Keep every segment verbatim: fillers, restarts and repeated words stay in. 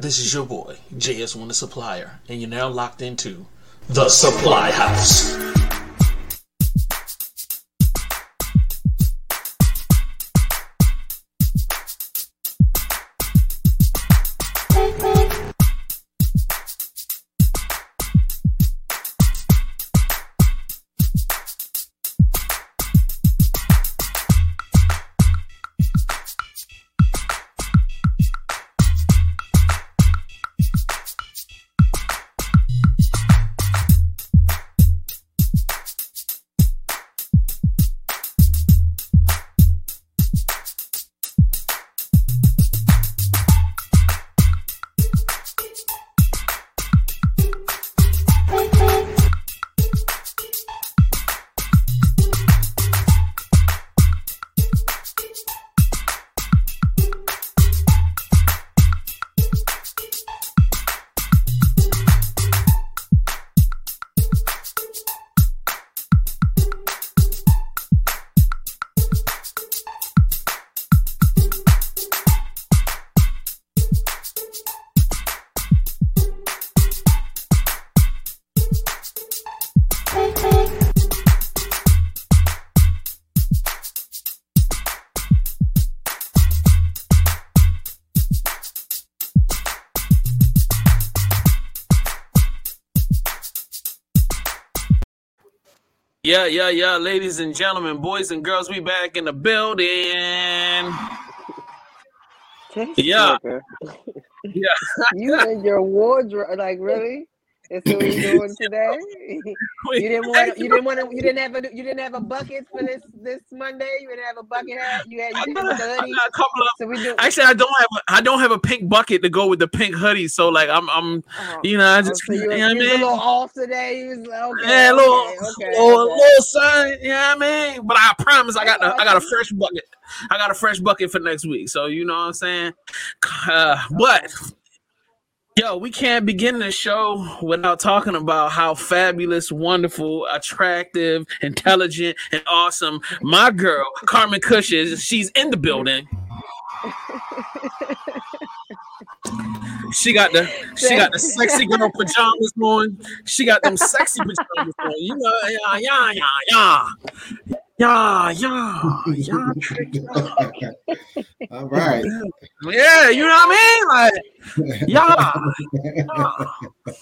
This is your boy, J S one the Supplier, and you're now locked into The Supply House. Yeah, yeah, yeah, ladies and gentlemen, boys and girls, we back in the building. Yeah. Yeah. You in your wardrobe, like, really? That's what we doing today? You didn't want, you didn't want, you didn't have, a, you didn't have a bucket for this this Monday. You didn't have a bucket hat. You had, you got, a hoodie. I got a couple of. So we do- Actually, I don't have, a, I don't have a pink bucket to go with the pink hoodie. So like, I'm, I'm, uh-huh. you know, I just, oh, so you, you know, you what I mean, a little off today. You was like, okay, yeah, a little, okay, okay, little, okay. little sun. You know what I mean? But I promise, I got, the, I got a fresh bucket. I got a fresh bucket for next week. So you know what I'm saying? Uh, but. Yo, we can't begin the show without talking about how fabulous, wonderful, attractive, intelligent, and awesome my girl, Carmen Kush, is. She's in the building. She got the she got the sexy girl pajamas on. She got them sexy pajamas on. You know, yeah, yeah, yeah, yeah. Yeah, yeah, yeah. All right. Yeah, you know what I mean? Like, yeah. yeah.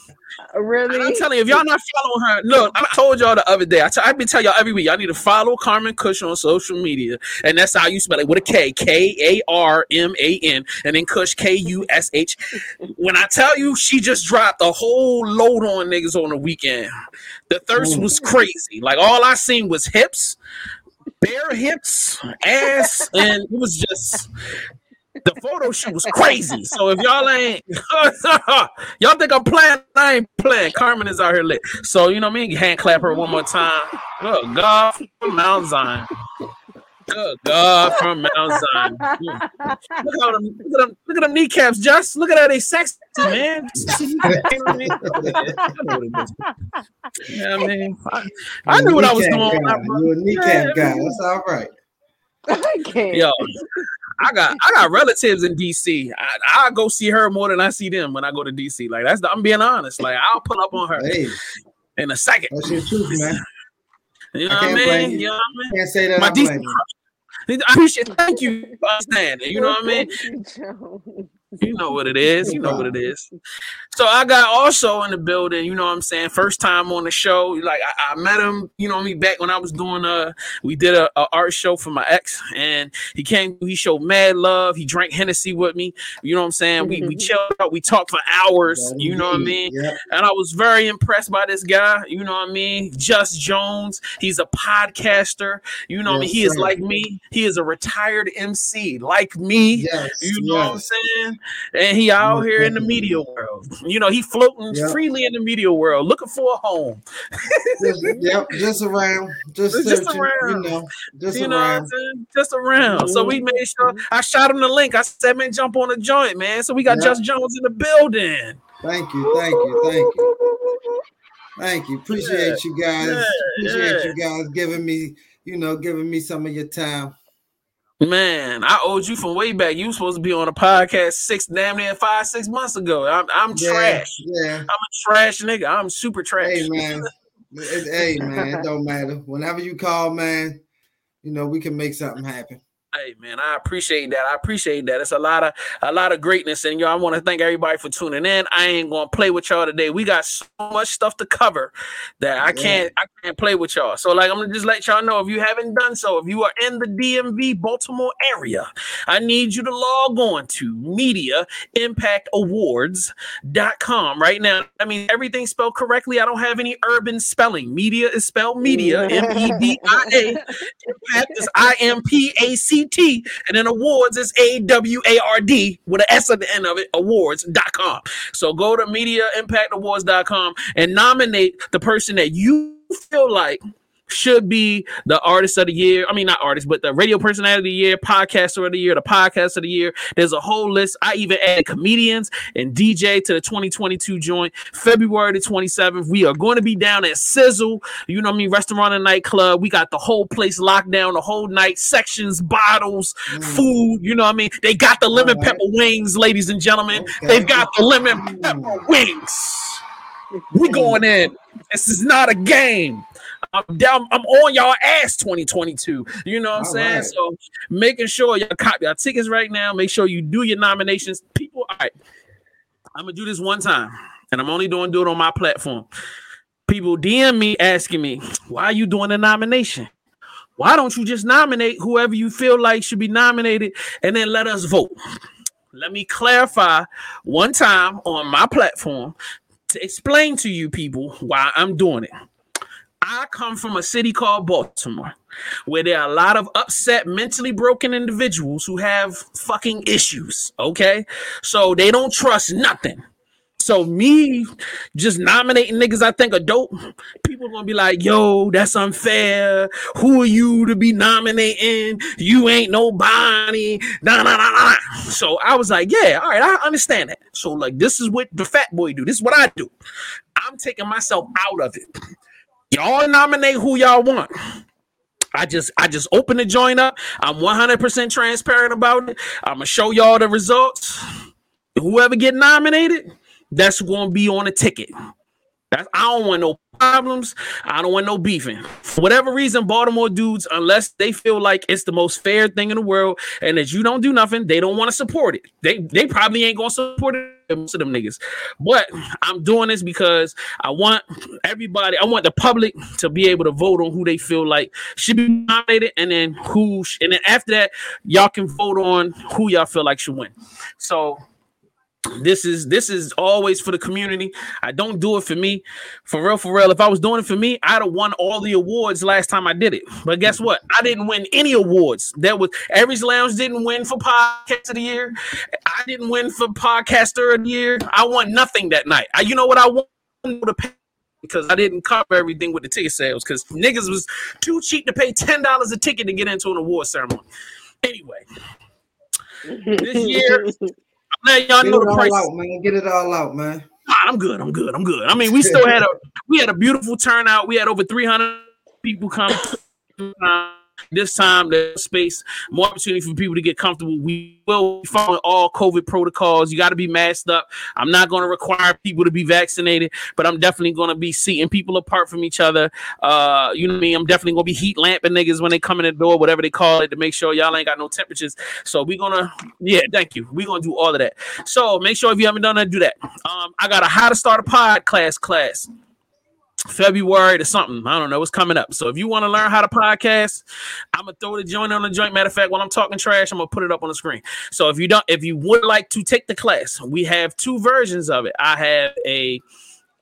Really? And I'm telling you, if y'all not following her, look, I told y'all the other day. I, t- I been telling y'all every week, y'all need to follow Carmen Kush on social media. And that's how you spell it, with a K. K A R M A N. And then Kush, K U S H. When I tell you, she just dropped a whole load on niggas on the weekend. The thirst was crazy. Like, all I seen was hips, bare hips, ass, and it was just... The photo shoot was crazy. So if y'all ain't, y'all think I'm playing, I ain't playing. Carmen is out here lit. So, you know what I mean? Hand clap her one more time. Good God from Mount Zion. Good God from Mount Zion. Look at them, look at them, look at them kneecaps, Just. Look at how they sexy, man. You know I mean? I, I knew what I was doing. You a kneecap guy. That's all right. I can't. Yo. I got I got relatives in D C. I, I go see her more than I see them when I go to D C. Like that's the, I'm being honest. Like I'll pull up on her hey, in a second. That's your truth, man. You know what I mean? You. you know what I mean? Can't say that. My D C, I appreciate. Thank you for understanding. You know what I mean? You know what it is. You know what it is. So I got also in the building, you know what I'm saying? First time on the show. Like I, I met him, you know what I mean, back when I was doing uh we did a, a art show for my ex, and he came, he showed mad love, he drank Hennessy with me, you know what I'm saying? We we chilled out, we talked for hours, you know what I mean? Yeah. And I was very impressed by this guy, you know what I mean? Just Jones, he's a podcaster, you know what I mean? He is like me, he is a retired M C like me, yes, you know yes. what I'm saying? And he out here in the media world. You know, he floating yep. freely in the media world, looking for a home. just, yep, just around. Just, just around. You know, just you know around. What I'm saying? Just around. Mm-hmm. So we made sure, I shot him the link. I said, man, jump on the joint, man. So we got yep. Just Jones in the building. Thank you, thank you, thank you. Thank you. Appreciate yeah. you guys. Yeah, Appreciate yeah. you guys giving me, you know, giving me some of your time. Man, I owed you from way back. You were supposed to be on a podcast six, damn near five, six months ago. I'm, I'm yeah, trash. Yeah. I'm a trash nigga. I'm super trash. Hey, man. It, hey, man, it don't matter. Whenever you call, man, you know, we can make something happen. Hey, man, I appreciate that. I appreciate that. It's a lot of a lot of greatness in y'all. I want to thank everybody for tuning in. I ain't going to play with y'all today. We got so much stuff to cover that I can't yeah. I can't play with y'all. So, like, I'm going to just let y'all know, if you haven't done so, if you are in the D M V Baltimore area, I need you to log on to Media Impact Awards dot com right now. I mean, everything spelled correctly. I don't have any urban spelling. Media is spelled media, M E D I A. Impact is I M P A C. T, and then awards is A W A R D with an S at the end of it, awards dot com. So go to media impact awards dot com and nominate the person that you feel like should be the artist of the year. I mean, not artist, but the radio personality of the year, podcaster of the year, the podcast of the year. There's a whole list. I even added comedians and D J to the twenty twenty-two joint. February the twenty-seventh, we are going to be down at Sizzle, you know what I mean, restaurant and nightclub. We got the whole place locked down the whole night. Sections, bottles, mm. food, you know what I mean? They got the lemon right. pepper wings, ladies and gentlemen. Okay. They've got the lemon mm. pepper wings. We going in. This is not a game. I'm down, I'm on y'all ass twenty twenty-two. You know what I'm all saying? Right. So making sure y'all cop y'all tickets right now. Make sure you do your nominations. People, all right. I'm going to do this one time, and I'm only doing do it on my platform. People D M me asking me, why are you doing a nomination? Why don't you just nominate whoever you feel like should be nominated and then let us vote? Let me clarify one time on my platform to explain to you people why I'm doing it. I come from a city called Baltimore, where there are a lot of upset, mentally broken individuals who have fucking issues, okay? So they don't trust nothing. So me just nominating niggas I think are dope, people are going to be like, yo, that's unfair. Who are you to be nominating? You ain't nobody. Nah, nah, nah, nah. So I was like, yeah, all right, I understand that. So like, this is what the fat boy do. This is what I do. I'm taking myself out of it. Y'all nominate who y'all want. I just I just open the joint up. I'm one hundred percent transparent about it. I'm going to show y'all the results. Whoever get nominated, that's going to be on a ticket. That's, I don't want no problems. I don't want no beefing. For whatever reason, Baltimore dudes, unless they feel like it's the most fair thing in the world and that you don't do nothing, they don't want to support it. They, they probably ain't going to support it. Most of them niggas, but I'm doing this because I want everybody, I want the public to be able to vote on who they feel like should be nominated, and then who, sh- and then after that, y'all can vote on who y'all feel like should win. So this is this is always for the community. I don't do it for me, for real, for real. If I was doing it for me, I'd have won all the awards last time I did it. But guess what? I didn't win any awards. That was Aries Lounge didn't win for podcast of the year. I didn't win for podcaster of the year. I won nothing that night. I, you know what I won? To pay, because I didn't cover everything with the ticket sales, because niggas was too cheap to pay ten dollars a ticket to get into an award ceremony. Anyway, this year. Let y'all know the price. Out, man. Get it all out, man. Nah, I'm good. I'm good. I'm good. I mean, we still had a we had a beautiful turnout. We had over three hundred people come this time. There's space, more opportunity for people to get comfortable. We will be following all COVID protocols. You got to be masked up. I'm not going to require people to be vaccinated, but I'm definitely going to be seating people apart from each other. Uh, you know what I mean? I'm definitely going to be heat lamping niggas when they come in the door, whatever they call it, to make sure y'all ain't got no temperatures. So we're going to, yeah, thank you. We're going to do all of that. So make sure if you haven't done that, do that. Um, I got a How to Start a Podcast class. February to something. I don't know. It's coming up. So if you want to learn how to podcast, I'm gonna throw the joint on the joint. Matter of fact, when I'm talking trash, I'm gonna put it up on the screen. So if you don't, if you would like to take the class, we have two versions of it. I have a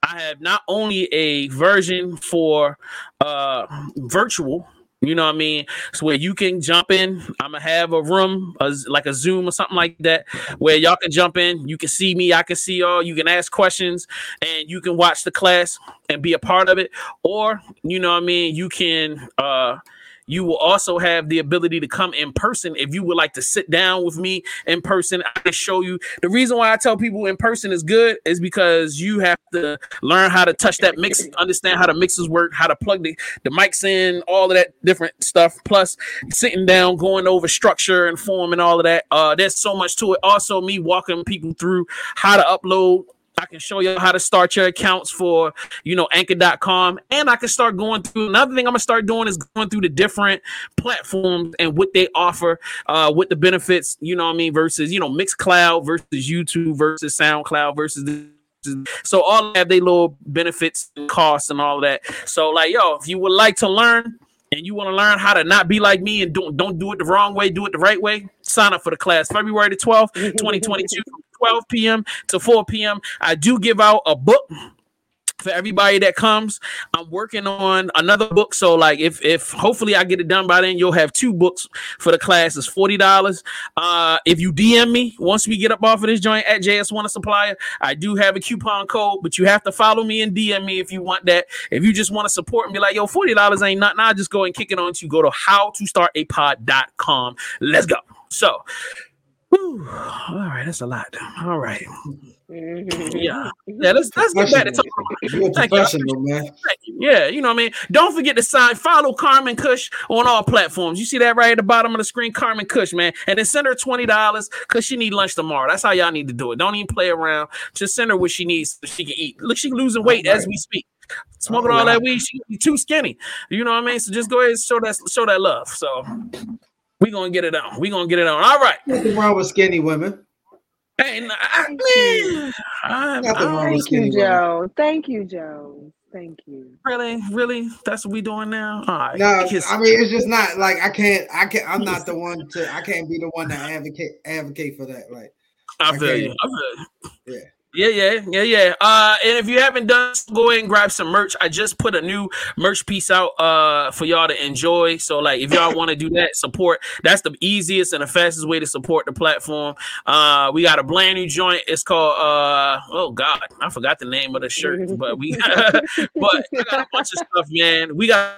I have not only a version for uh virtual. You know what I mean? So where you can jump in. I'm going to have a room, a, like a Zoom or something like that, where y'all can jump in. You can see me. I can see y'all. You can ask questions, and you can watch the class and be a part of it. Or, you know what I mean, you can... Uh, You will also have the ability to come in person. If you would like to sit down with me in person, I can show you. The reason why I tell people in person is good is because you have to learn how to touch that mix, understand how the mixes work, how to plug the, the mics in, all of that different stuff. Plus, sitting down, going over structure and form and all of that. Uh, there's so much to it. Also, me walking people through how to upload. I can show you how to start your accounts for, you know, anchor dot com. And I can start going through. Another thing I'm going to start doing is going through the different platforms and what they offer, uh, what the benefits, you know what I mean, versus, you know, Mixcloud versus YouTube versus SoundCloud versus the. So all have their little benefits and costs and all of that. So, like, yo, if you would like to learn and you want to learn how to not be like me and don't, don't do it the wrong way, do it the right way, sign up for the class February the twelfth, twenty twenty-two. twelve p.m. to four p.m. I do give out a book for everybody that comes. I'm working on another book. So like if if hopefully I get it done by then, you'll have two books for the class. It's forty dollars. Uh, if you D M me, once we get up off of this joint at J S one, a supplier, I do have a coupon code, but you have to follow me and D M me if you want that. If you just want to support me, like, yo, forty dollars ain't nothing. I'll just go and kick it on to you. Go to how to start a pod dot com. Let's go. So whew. All right, that's a lot. All right, yeah, yeah. Let's let's get back to talking about. You're a professional, man. Yeah, you know what I mean. Don't forget to sign, follow Carmen Kush on all platforms. You see that right at the bottom of the screen, Carmen Kush, man. And then send her twenty dollars because she need lunch tomorrow. That's how y'all need to do it. Don't even play around. Just send her what she needs so she can eat. Look, she's losing weight right as we speak. Smoking all, all right. that weed, she's too skinny. You know what I mean. So just go ahead and show that show that love. So. We're going to get it on. We're going to get it on. All right. Nothing wrong with skinny women. Hey, nah, I, man, Nothing I, wrong with skinny you, women. Joe. Thank you, Joe. Thank you. Really? Really? That's what we're doing now? All right. No, Kiss. I mean, it's just not like I can't, I can't, I'm not the one to, I can't be the one to advocate advocate for that. Like, I feel I you. I feel you. Yeah. Yeah, yeah, yeah, yeah. Uh, and if you haven't done, go ahead and grab some merch. I just put a new merch piece out uh, for y'all to enjoy. So, like, if y'all want to do that, support. That's the easiest and the fastest way to support the platform. Uh, we got a brand new joint. It's called, uh, oh, God, I forgot the name of the shirt. But we got, but I got a bunch of stuff, man. We got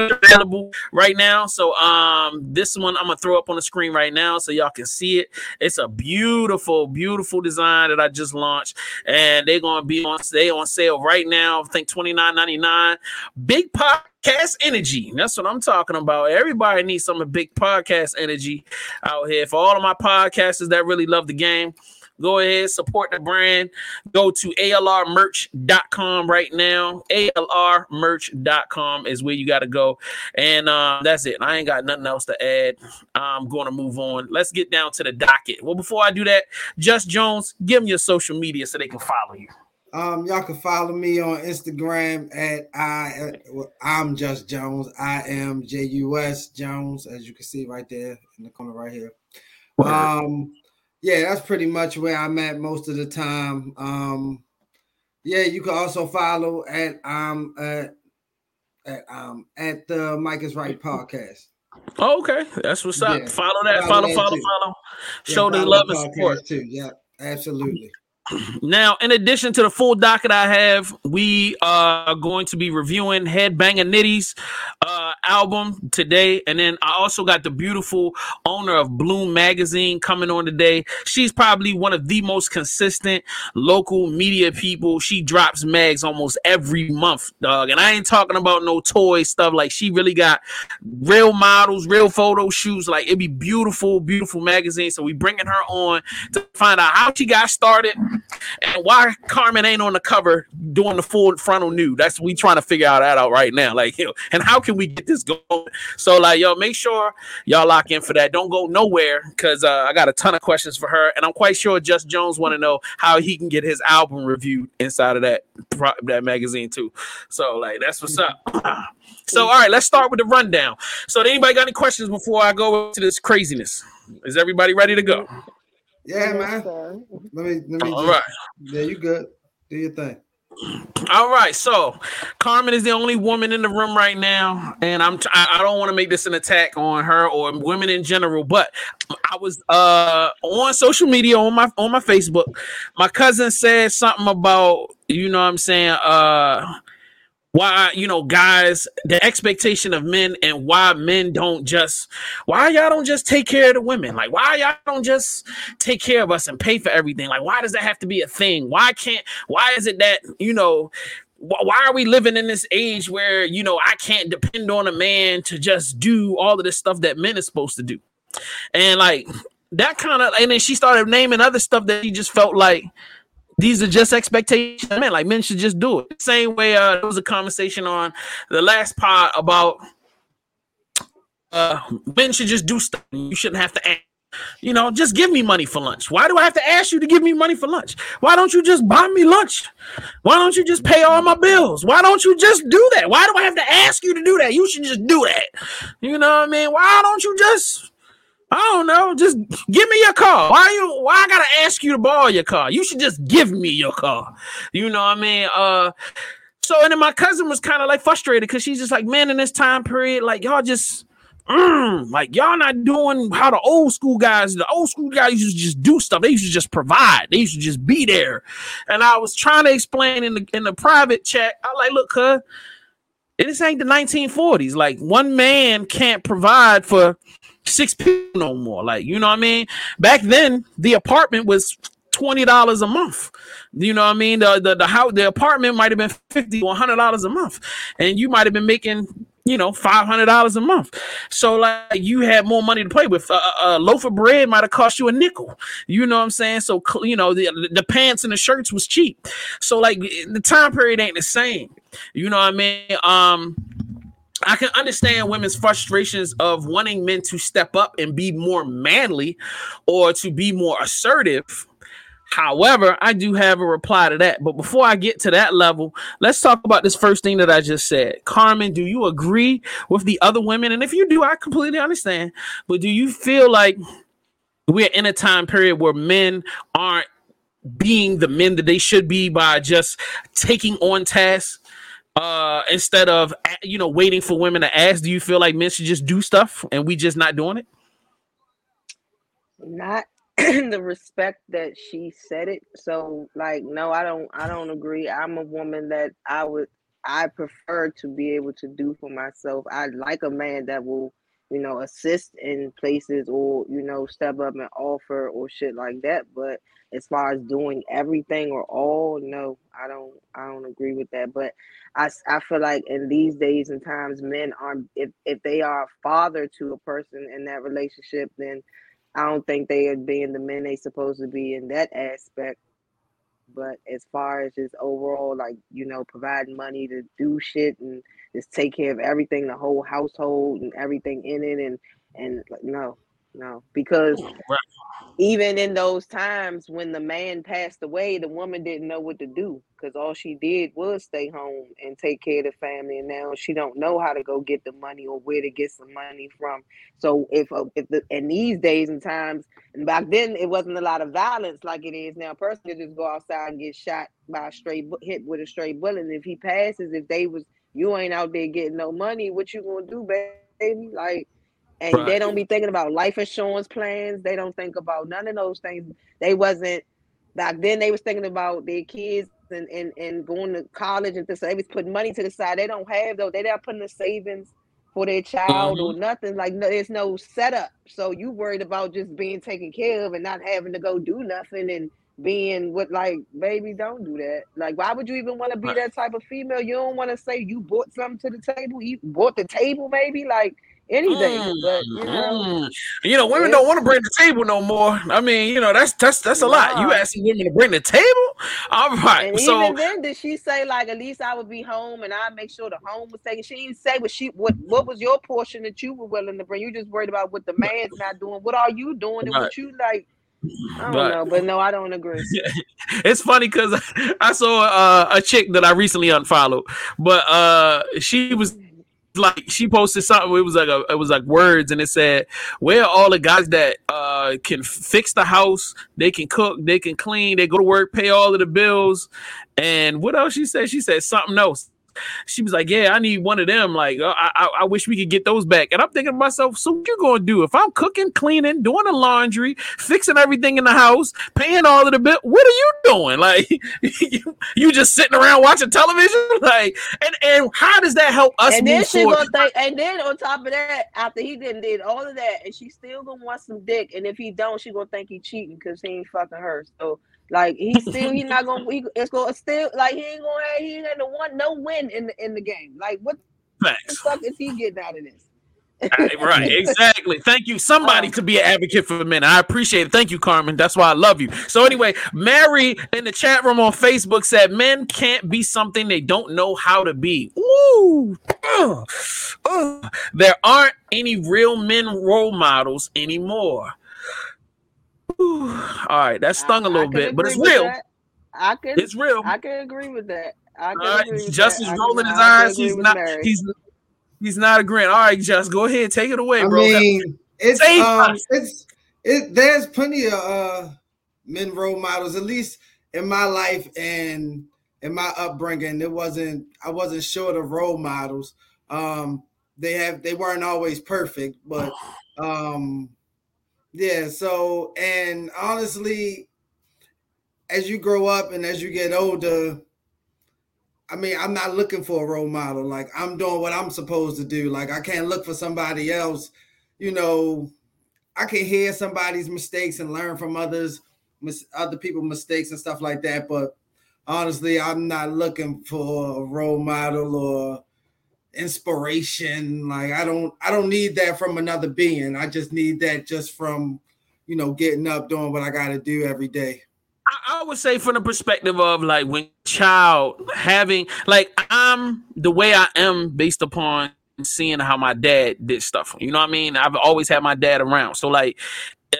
available right now. So um this one I'm gonna throw up on the screen right now so y'all can see it. It's a beautiful, beautiful design that I just launched, and they're gonna be on they on sale right now. I think twenty-nine ninety-nine. Big podcast energy. That's what I'm talking about. Everybody needs some big podcast energy out here. For all of my podcasters that really love the game, go ahead, support the brand. Go to A L R merch dot com right now. A L R merch dot com is where you got to go. And uh, that's it. I ain't got nothing else to add. I'm going to move on. Let's get down to the docket. Well, before I do that, Just Jones, give them your social media so they can follow you. Um, y'all can follow me on Instagram at I, I'm Just Jones. I am J U S Jones, as you can see right there in the corner right here. Um. Yeah, that's pretty much where I'm at most of the time. Um, yeah, you can also follow at um uh, at um at the Mike Is Right podcast. Oh, okay, that's what's up. Yeah. Follow that. Follow, follow, that follow. follow. Yeah, Show the love and support too. Yeah, absolutely. Now, in addition to the full docket I have, we are going to be reviewing Headbanging Nitties uh, album today. And then I also got the beautiful owner of Bloom Magazine coming on today. She's probably one of the most consistent local media people. She drops mags almost every month, dog. And I ain't talking about no toy stuff. Like, she really got real models, real photo shoots. Like, it'd be beautiful, beautiful magazine. So we bringing her on to find out how she got started and why Carmen ain't on the cover doing the full frontal nude. That's we trying to figure out that out right now. Like, you know, and how can we get this going? So, like, yo, make sure y'all lock in for that. Don't go nowhere because uh, I got a ton of questions for her, and I'm quite sure Just Jones want to know how he can get his album reviewed inside of that that magazine too. So, like, that's what's up. So, all right, let's start with the rundown. So, anybody got any questions before I go into this craziness? Is everybody ready to go? Yeah, man. Let me, let me. All just, right. Yeah, you good. Do your thing. All right. So, Carmen is the only woman in the room right now, and I'm. T- I don't want to make this an attack on her or women in general, but I was uh on social media on my on my Facebook. My cousin said something about, you know what I'm saying, uh why, you know, guys, the expectation of men and why men don't just, why y'all don't just take care of the women? Like, why y'all don't just take care of us and pay for everything? Like, why does that have to be a thing? Why can't, why is it that, you know, why are we living in this age where, you know, I can't depend on a man to just do all of this stuff that men are supposed to do? And like that kind of, and then she started naming other stuff that he just felt like these are just expectations. Man, like men should just do it. Same way uh, there was a conversation on the last pod about uh, men should just do stuff. You shouldn't have to ask. You know, just give me money for lunch. Why do I have to ask you to give me money for lunch? Why don't you just buy me lunch? Why don't you just pay all my bills? Why don't you just do that? Why do I have to ask you to do that? You should just do that. You know what I mean? Why don't you just, I don't know, just give me your car. Why you? Why I gotta ask you to borrow your car? You should just give me your car. You know what I mean? Uh, so, and then my cousin was kind of like frustrated because she's just like, man, in this time period, like y'all just, Mm, like y'all not doing how the old school guys, the old school guys used to just do stuff. They used to just provide. They used to just be there. And I was trying to explain in the in the private chat. I like, look, huh, this ain't the nineteen forties. Like one man can't provide for six people no more. Like, you know what I mean? Back then, the apartment was twenty dollars a month. You know what I mean? The the the, house, the apartment might have been fifty dollars or one hundred dollars a month, and you might have been making, you know, five hundred dollars a month. So like you had more money to play with. Uh, a loaf of bread might've cost you a nickel. You know what I'm saying? So, you know, the, the pants and the shirts was cheap. So like the time period ain't the same. You know what I mean? Um, I can understand women's frustrations of wanting men to step up and be more manly or to be more assertive. However, I do have a reply to that. But before I get to that level, let's talk about this first thing that I just said. Carmen, do you agree with the other women? And if you do, I completely understand. But do you feel like we're in a time period where men aren't being the men that they should be by just taking on tasks uh, instead of, you know, waiting for women to ask? Do you feel like men should just do stuff and we just not doing it? Not the respect that she said it. So like, no, I don't, I don't agree. I'm a woman that I would, I prefer to be able to do for myself. I like a man that will, you know, assist in places or, you know, step up and offer or shit like that. But as far as doing everything or all, no, I don't, I don't agree with that. But I, I feel like in these days and times, men are, if, if they are a father to a person in that relationship, then I don't think they are being the men they supposed to be in that aspect. But as far as just overall, like, you know, providing money to do shit and just take care of everything, the whole household and everything in it. And, and like, no, no, because even in those times when the man passed away, the woman didn't know what to do because all she did was stay home and take care of the family. And now she don't know how to go get the money or where to get some money from. So if, if the, in these days and times, and back then it wasn't a lot of violence like it is now. A person could just go outside and get shot by a stray, hit with a stray bullet. And if he passes, if they was, you ain't out there getting no money, what you gonna do, baby? Like, and right. They don't be thinking about life insurance plans. They don't think about none of those things. They wasn't, back then they was thinking about their kids and, and, and going to college and this. So they was putting money to the side. They don't have those. They're not putting the savings for their child mm-hmm. or nothing. Like no, there's no setup. So you worried about just being taken care of and not having to go do nothing and being with like, baby, don't do that. Like, why would you even want to be right. that type of female? You don't want to say you bought something to the table. You bought the table, maybe like, anything mm, but you know, mm. you know women don't want to bring the table no more. I mean, you know, that's that's that's a no. lot. You asking women to bring the table? All right. And so even then did she say like at least I would be home and I make sure the home was taken? She didn't say what she what what was your portion that you were willing to bring. You just worried about what the man's not doing. What are you doing and right. what you like? I don't but, know, but no, I don't agree. It's funny because I saw uh, a chick that I recently unfollowed, but uh she was like she posted something. It was like a, it was like words, and it said, "Where are all the guys that uh can fix the house? They can cook, they can clean, they go to work, pay all of the bills." And what else she said? She said something else. She was like, yeah, I need one of them. Like, I, I, I wish we could get those back. And I'm thinking to myself, so what you going to do? If I'm cooking, cleaning, doing the laundry, fixing everything in the house, paying all of the bill, what are you doing? Like, you, you just sitting around watching television? Like, and, and how does that help us and move then she gonna think, and then on top of that, after he didn't did all of that, and she still going to want some dick. And if he don't, she going to think he cheating because he ain't fucking her. So, like, he still, he's not gonna, he, it's gonna still, like, he ain't gonna have, he ain't gonna want no win in the, in the game. Like, what Thanks. the fuck is he getting out of this? Right, exactly. Thank you. Somebody could be an advocate for men. I appreciate it. Thank you, Carmen. That's why I love you. So anyway, Mary in the chat room on Facebook said, men can't be something they don't know how to be. Ooh. Ugh. Ugh. There aren't any real men role models anymore. Ooh. All right, that stung I, a little bit, but it's real. That. I can, it's real. I can agree with that. I can All right, agree with Justin's that. rolling his eyes. He's not. Mary. He's he's not agreeing. All right, Just, go ahead, take it away, I bro. Mean, it's Save um, us. it's it. There's plenty of uh, men role models, at least in my life and in my upbringing. It wasn't. I wasn't short of role models. Um, they have. They weren't always perfect, but. Um, Yeah, so, and honestly, as you grow up and as you get older, I mean, I'm not looking for a role model. Like, I'm doing what I'm supposed to do. Like, I can't look for somebody else. You know, I can hear somebody's mistakes and learn from others, mis- other people's mistakes and stuff like that. But honestly, I'm not looking for a role model or inspiration. Like, I don't I don't need that from another being. I just need that just from, you know, getting up, doing what I gotta do every day. I, I would say from the perspective of, like, when child having, like, I'm the way I am based upon seeing how my dad did stuff. You know what I mean? I've always had my dad around. So, like,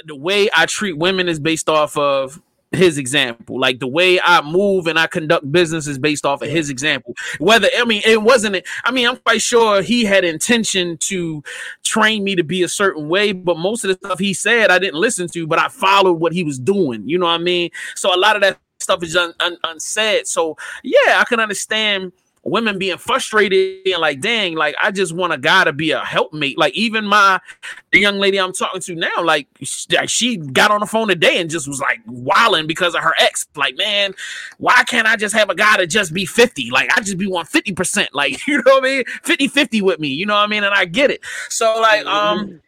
the way I treat women is based off of his example. Like, the way I move and I conduct business is based off of his example. Whether, I mean, it wasn't, I mean, I'm quite sure he had intention to train me to be a certain way, but most of the stuff he said, I didn't listen to, but I followed what he was doing. You know what I mean? So a lot of that stuff is un- un- unsaid. So yeah, I can understand women being frustrated and like, dang, like, I just want a guy to be a helpmate. Like, even my the young lady I'm talking to now, like, she got on the phone today and just was like wilding because of her ex. Like, man, why can't I just have a guy to just be fifty? Like, I just be want fifty percent. Like, you know what I mean? fifty-fifty with me, you know what I mean? And I get it. So, like, um,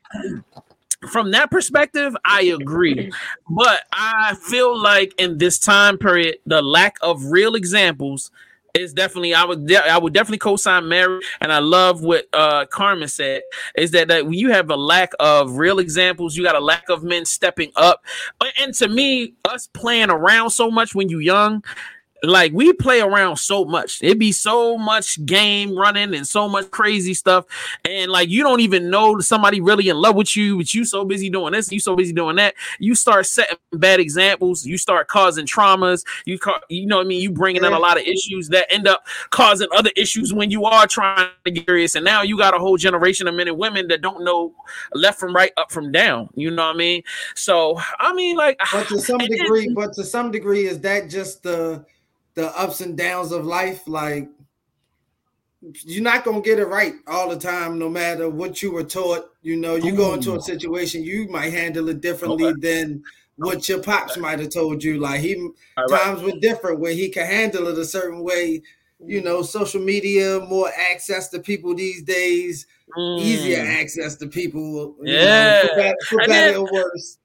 from that perspective, I agree. But I feel like in this time period, the lack of real examples It's definitely, I would, de- I would definitely co-sign Mary, and I love what uh, Carmen said, is that, that when you have a lack of real examples, you got a lack of men stepping up. And to me, us playing around so much when you young, like, we play around so much. It be so much game running and so much crazy stuff. And, like, you don't even know somebody really in love with you, but you so busy doing this, you so busy doing that. You start setting bad examples. You start causing traumas. You ca- you know what I mean? You bringing in a lot of issues that end up causing other issues when you are trying to get serious. And now you got a whole generation of men and women that don't know left from right, up from down. You know what I mean? So, I mean, like... But to some degree, then, but to some degree, is that just the... the ups and downs of life? Like, you're not going to get it right all the time, no matter what you were taught. You know, you Ooh. go into a situation, you might handle it differently okay. than what your pops okay. might have told you. Like, he all times right. were different where he could handle it a certain way. You know, social media, more access to people these days, mm. easier access to people. Yeah. You know, for better, for better or worse.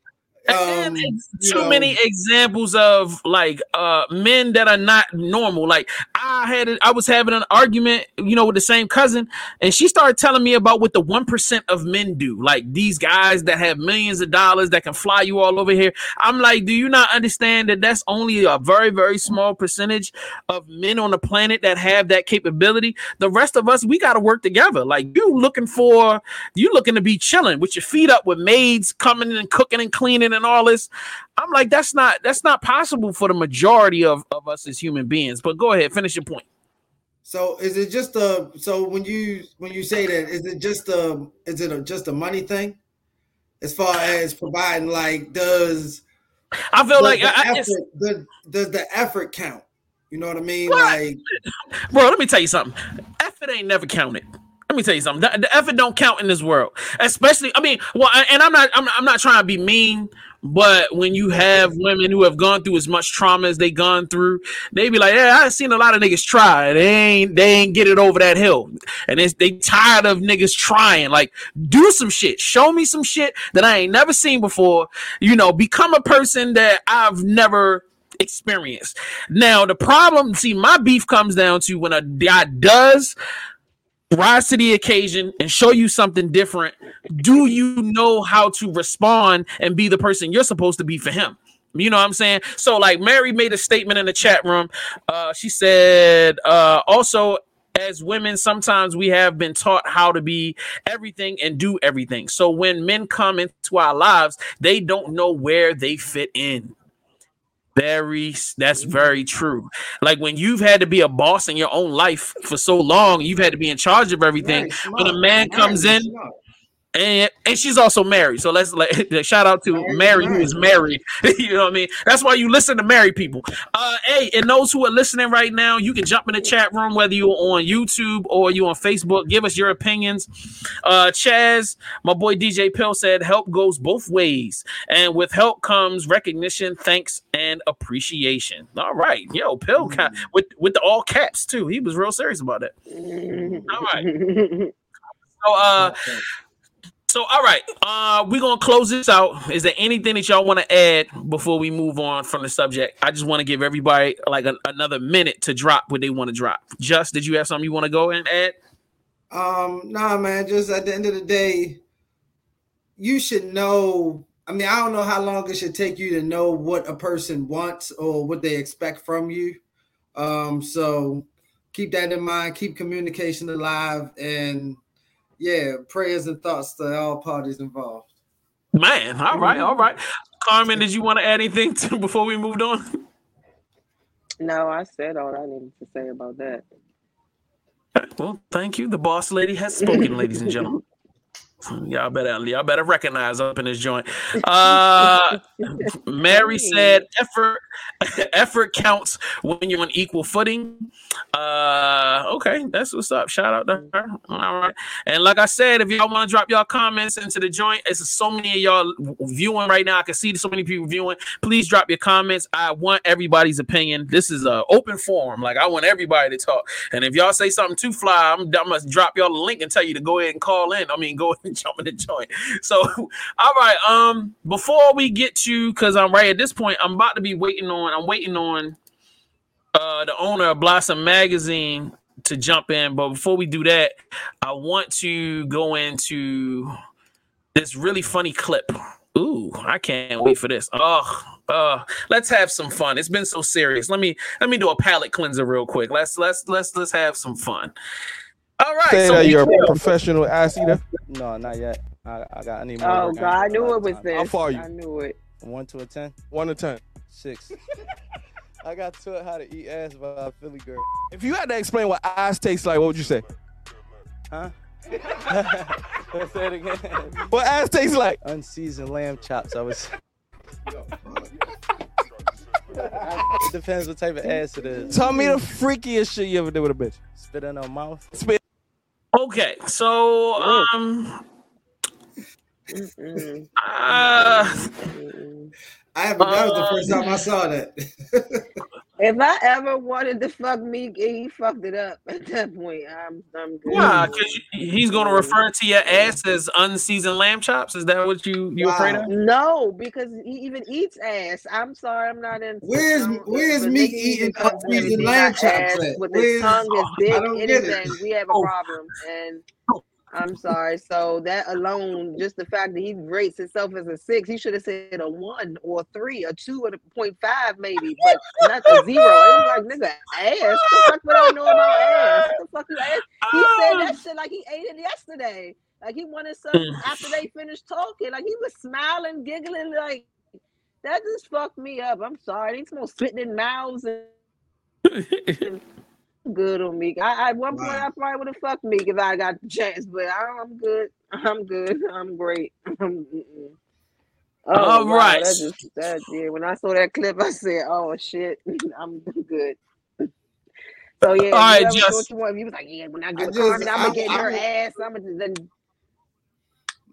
Um, and too know. many examples of, like, uh, men that are not normal. Like, I had, a, I was having an argument, you know, with the same cousin, and she started telling me about what the one percent of men do. Like, these guys that have millions of dollars that can fly you all over here. I'm like, do you not understand that that's only a very, very small percentage of men on the planet that have that capability? The rest of us, we got to work together. Like, you looking for, you looking to be chilling with your feet up with maids coming and cooking and cleaning and all this. I'm like, that's not that's not possible for the majority of, of us as human beings. But go ahead, finish your point. So is it just a so when you when you say that, is it just a is it a, just a money thing as far as providing? Like, does I feel does like the I, effort, I, does, does the effort count? You know what I mean? What? Like, bro, let me tell you something. Effort ain't never counted. Let me tell you something. The, the effort don't count in this world, especially. I mean, well, and I'm not, I'm, I'm not trying to be mean, but when you have women who have gone through as much trauma as they gone through, they be like, "Yeah, I seen a lot of niggas try. They ain't, they ain't get it over that hill, and it's, they tired of niggas trying. Like, do some shit. Show me some shit that I ain't never seen before. You know, become a person that I've never." Experience. Now the problem, see, my beef comes down to when a guy does rise to the occasion and show you something different, do you know how to respond and be the person you're supposed to be for him? You know what I'm saying? So like Mary made a statement in the chat room. Uh, she said, uh, also, as women, sometimes we have been taught how to be everything and do everything. So when men come into our lives, they don't know where they fit in. Very, that's very true. Like when you've had to be a boss in your own life for so long, you've had to be in charge of everything. When a man comes in, and and she's also married, so let's like shout out to Mary, Mary who is married. You know what I mean? That's why you listen to married people. Uh, hey, and those who are listening right now, you can jump in the chat room whether you're on YouTube or you're on Facebook. Give us your opinions. Uh, Chaz, my boy D J Pill said, "Help goes both ways, and with help comes recognition, thanks, and appreciation." All right, yo, Pill kind of, with with the all caps too. He was real serious about that. All right, so uh. So, all right, uh, we're going to close this out. Is there anything that y'all want to add before we move on from the subject? I just want to give everybody like a, another minute to drop what they want to drop. Just, did you have something you want to go and add? Um, nah, man, just at the end of the day, you should know. I mean, I don't know how long it should take you to know what a person wants or what they expect from you. Um, so keep that in mind. Keep communication alive, and yeah, prayers and thoughts to all parties involved. Man, all right, all right. Carmen, did you want to add anything to, before we moved on? No, I said all I needed to say about that. Well, thank you. The boss lady has spoken, ladies and gentlemen. Y'all better, y'all better recognize up in this joint. Uh, Mary said, "Effort, effort counts when you're on equal footing." Uh, okay, that's what's up. Shout out to her. All right. And like I said, if y'all want to drop y'all comments into the joint, it's so many of y'all viewing right now. I can see so many people viewing. Please drop your comments. I want everybody's opinion. This is an open forum. Like, I want everybody to talk. And if y'all say something too fly, I'm, I must drop y'all a link and tell you to go ahead and call in. I mean, go ahead and jump in the joint. So, all right. Um, before we get to, because I'm right at this point, I'm about to be waiting on, I'm waiting on Uh, the owner of Blossom Magazine to jump in. But before we do that, I want to go into this really funny clip. Ooh, I can't wait for this. Oh, uh, let's have some fun. It's been so serious. Let me let me do a palate cleanser real quick. Let's let's let's let's have some fun. All right. Say so that you're a professional athlete. No, not yet. I, I got. I need more. Oh God, I knew it was this. How far are you? I knew it. One to a ten. One to ten. Six. I got taught how to eat ass by a Philly girl. If you had to explain what ass tastes like, what would you say? Huh? Let's say it again. What ass tastes like? Unseasoned lamb chops, I would say. It depends what type of ass it is. Tell me the freakiest shit you ever did with a bitch. Spit in her mouth. Spit. Okay, so, um... uh... I haven't. That was the first time I saw that. If I ever wanted to fuck Meek, he fucked it up at that point. I'm, I'm good. Yeah, because he's going to refer to your ass as unseasoned lamb chops. Is that what you you wow. afraid of? No, because he even eats ass. I'm sorry, I'm not in. Where's Where's Meek eating unseasoned lamb chops? With his tongue, his dick, anything. We have a oh. problem, and. I'm sorry. So that alone, just the fact that he rates himself as a six, he should have said a one or a three or two or a point five maybe, but not a zero. It was like, nigga, ass. What the fuck would I know about ass? What the fuck you ass? He said that shit like he ate it yesterday. Like he wanted something after they finished talking. Like he was smiling, giggling, like that just fucked me up. I'm sorry. These people spitting in mouths and good on Meek. I at one point wow. I probably would have fucked Meek if I got the chance, but I, I'm good. I'm good. I'm great. I'm, oh, all wow, right. That just, that, yeah, when I saw that clip, I said, "Oh shit, I'm good." So yeah, all right, just you want. He was like, yeah, when I get Carmen, I'm gonna get her ass. I'm gonna.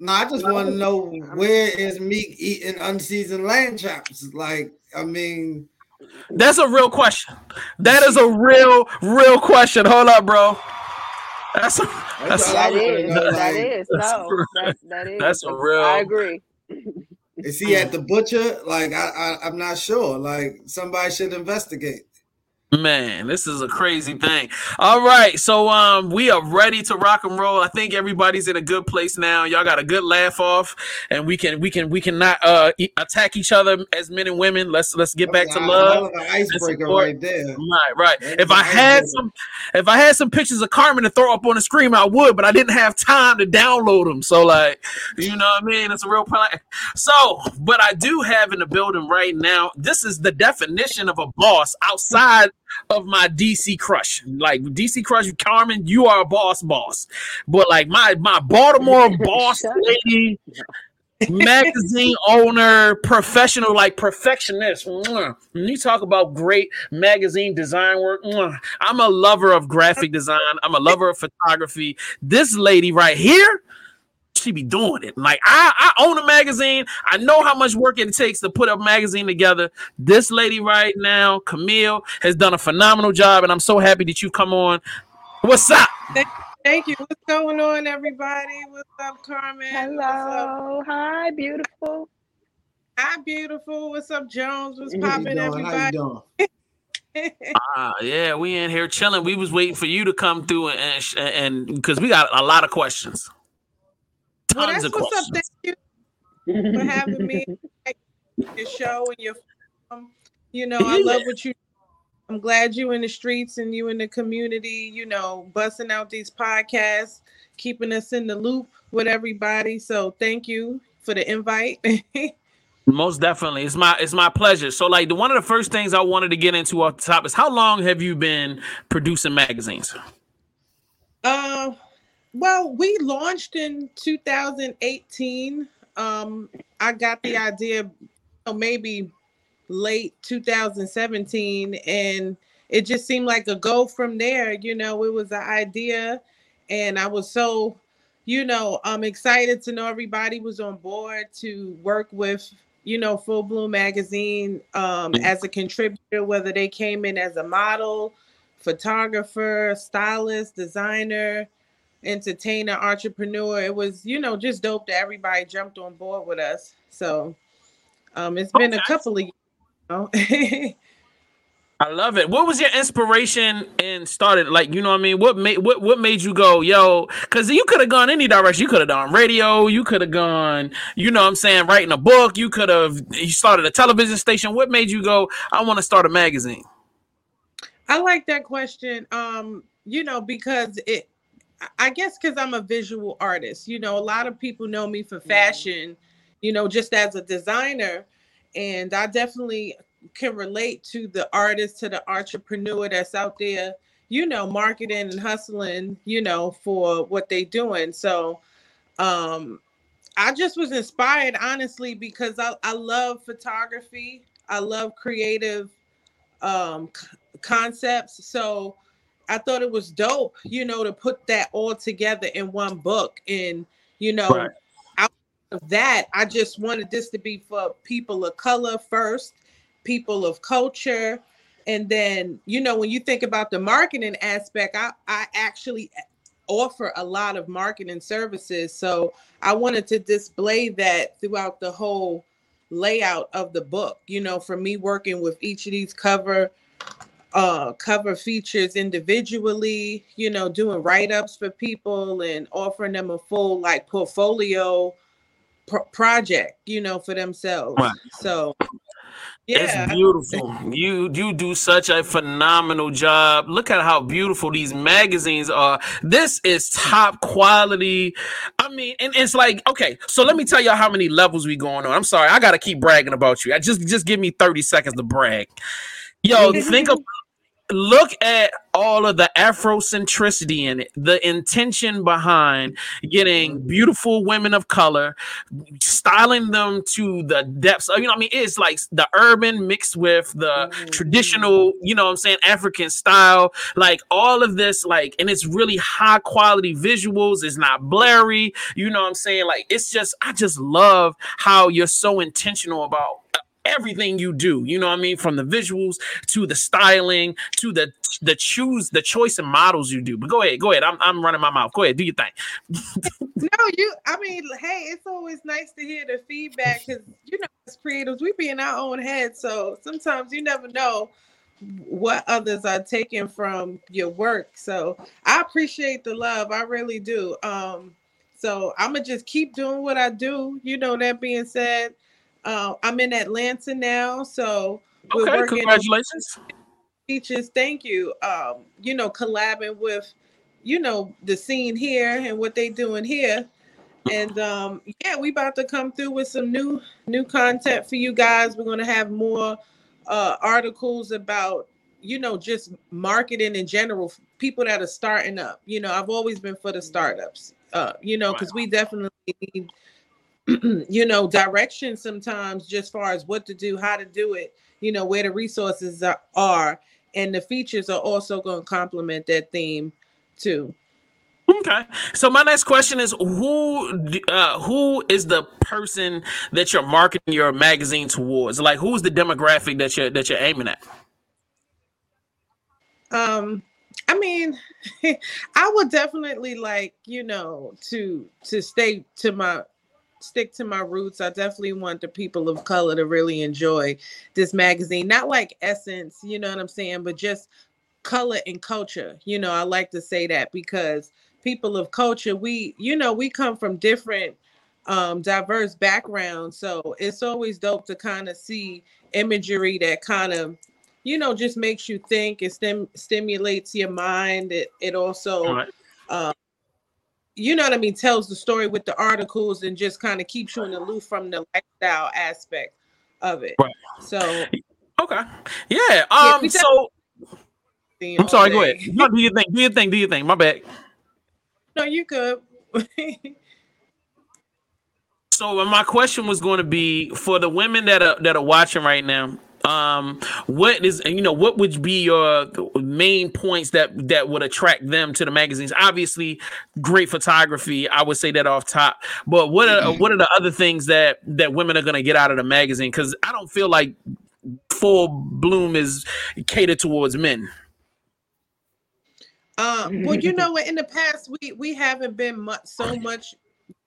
No, I just want to know, where is Meek eating unseasoned lamb chops? Like, I mean, that's a real question. That is a real, real question. Hold up, bro. That's a, that's that, a, is, that, that is that's no, real, that's, that is that's a real. I agree. Is he at the butcher? Like, I, I, I'm not sure. Like, somebody should investigate. Man, this is a crazy thing. All right, so um, we are ready to rock and roll. I think everybody's in a good place now. Y'all got a good laugh off, and we can we can we cannot uh e- attack each other as men and women. Let's let's get back to love. Icebreaker right there. Right, right. If I had some, if I had some pictures of Carmen to throw up on the screen, I would, but I didn't have time to download them. So like, you know what I mean? It's a real plan. So, but I do have in the building right now. This is the definition of a boss outside of my D C crush. Like D C crush, Carmen, you are a boss boss. But like my my Baltimore boss lady, magazine owner, professional, like perfectionist. When you talk about great magazine design work, I'm a lover of graphic design. I'm a lover of photography. This lady right here, she be doing it. Like I, I own a magazine. I know how much work it takes to put a magazine together. This lady right now, Camille, has done a phenomenal job, and I'm so happy that you come on. What's up? Thank you. What's going on, everybody? What's up, Carmen? Hello. Up? Hi, beautiful. Hi, beautiful. What's up, Jones? What's popping, everybody? Ah, yeah, we in here chilling. We was waiting for you to come through, and and because we got a lot of questions. Well, that's what's questions. Up. Thank you for having me. Your show and your, um, you know, I love what you. I'm glad you in the streets and you in the community. You know, busting out these podcasts, keeping us in the loop with everybody. So thank you for the invite. Most definitely, it's my it's my pleasure. So, like, the one of the first things I wanted to get into off the top is, how long have you been producing magazines? Um. Uh, Well, we launched in two thousand eighteen. Um, I got the idea, you know, maybe late two thousand seventeen, and it just seemed like a go from there. You know, it was an idea, and I was so, you know, I'm excited to know everybody was on board to work with, you know, Full Bloom Magazine um, as a contributor, whether they came in as a model, photographer, stylist, designer, entertainer, entrepreneur. It was, you know, just dope that everybody jumped on board with us. So um it's been okay. a couple of years, you know? I love it. What was your inspiration and started, like, you know what I mean? What made what what made you go, yo? Because you could have gone any direction. You could have done radio, you could have gone, you know what I'm saying, writing a book, you could have you started a television station. What made you go, I want to start a magazine? I like that question. Um, you know, because it I guess because I'm a visual artist, you know, a lot of people know me for fashion, you know, just as a designer. And I definitely can relate to the artist, to the entrepreneur that's out there, you know, marketing and hustling, you know, for what they doing. So um, I just was inspired, honestly, because I, I love photography. I love creative um, c- concepts. So I thought it was dope, you know, to put that all together in one book. And, you know, right. out of that, I just wanted this to be for people of color first, people of culture. And then, you know, when you think about the marketing aspect, I, I actually offer a lot of marketing services. So I wanted to display that throughout the whole layout of the book, you know, for me working with each of these cover uh cover features individually, you know, doing write-ups for people and offering them a full, like, portfolio pro- project, you know, for themselves. Right. So yeah, it's beautiful. You you do such a phenomenal job. Look at how beautiful these magazines are. This is top quality. I mean, and it's like, okay, so let me tell y'all how many levels we going on. I'm sorry, I gotta keep bragging about you. I just just give me thirty seconds to brag. Yo, think about look at all of the Afrocentricity in it, the intention behind getting beautiful women of color, styling them to the depths of, you know what I mean? It's like the urban mixed with the mm-hmm. traditional, you know what I'm saying, African style, like all of this, like, and it's really high quality visuals. It's not blurry. You know what I'm saying? Like, it's just, I just love how you're so intentional about everything you do, you know what I mean? From the visuals to the styling to the the choose the choice and models you do. But go ahead, go ahead. I'm I'm running my mouth. Go ahead, do your thing. No, you. I mean, hey, it's always nice to hear the feedback because you know, as creatives, we be in our own heads. So sometimes you never know what others are taking from your work. So I appreciate the love. I really do. Um, so I'm gonna just keep doing what I do. You know, that being said. Uh, I'm in Atlanta now, so we're okay, working congratulations. Features, thank you. Um, you know, collabing with, you know, the scene here and what they doing here, and um, yeah, we about to come through with some new new content for you guys. We're gonna have more uh, articles about, you know, just marketing in general. People that are starting up, you know, I've always been for the startups, uh, you know, because we definitely need. You know, direction sometimes just far as what to do, how to do it, you know, where the resources are, are and the features are also going to complement that theme too. Okay. So my next question is who uh, who is the person that you're marketing your magazine towards? Like, who's the demographic that you're, that you're aiming at? Um, I mean, I would definitely like, you know, to to stay to my stick to my roots. I definitely want the people of color to really enjoy this magazine. Not like essence, you know what I'm saying, but just color and culture. You know, I like to say that because people of culture, we, you know, we come from different um, diverse backgrounds. So it's always dope to kind of see imagery that kind of, you know, just makes you think. It stim- stimulates your mind. It, it also... All right. um, you know what I mean, tells the story with the articles and just kind of keeps you in the loop from the lifestyle aspect of it. Right. So, okay. Yeah. Um, yeah, so I'm sorry, day. Go ahead. No, do your thing, do your thing, do your thing. My bad. No, you could. So my question was going to be for the women that are, that are watching right now, um what is you know what would be your main points that that would attract them to the magazines? Obviously great photography, I would say that off top, but what are mm-hmm. what are the other things that that women are going to get out of the magazine? Because I don't feel like Full Bloom is catered towards men. Um well, you know what, in the past we we haven't been much, so much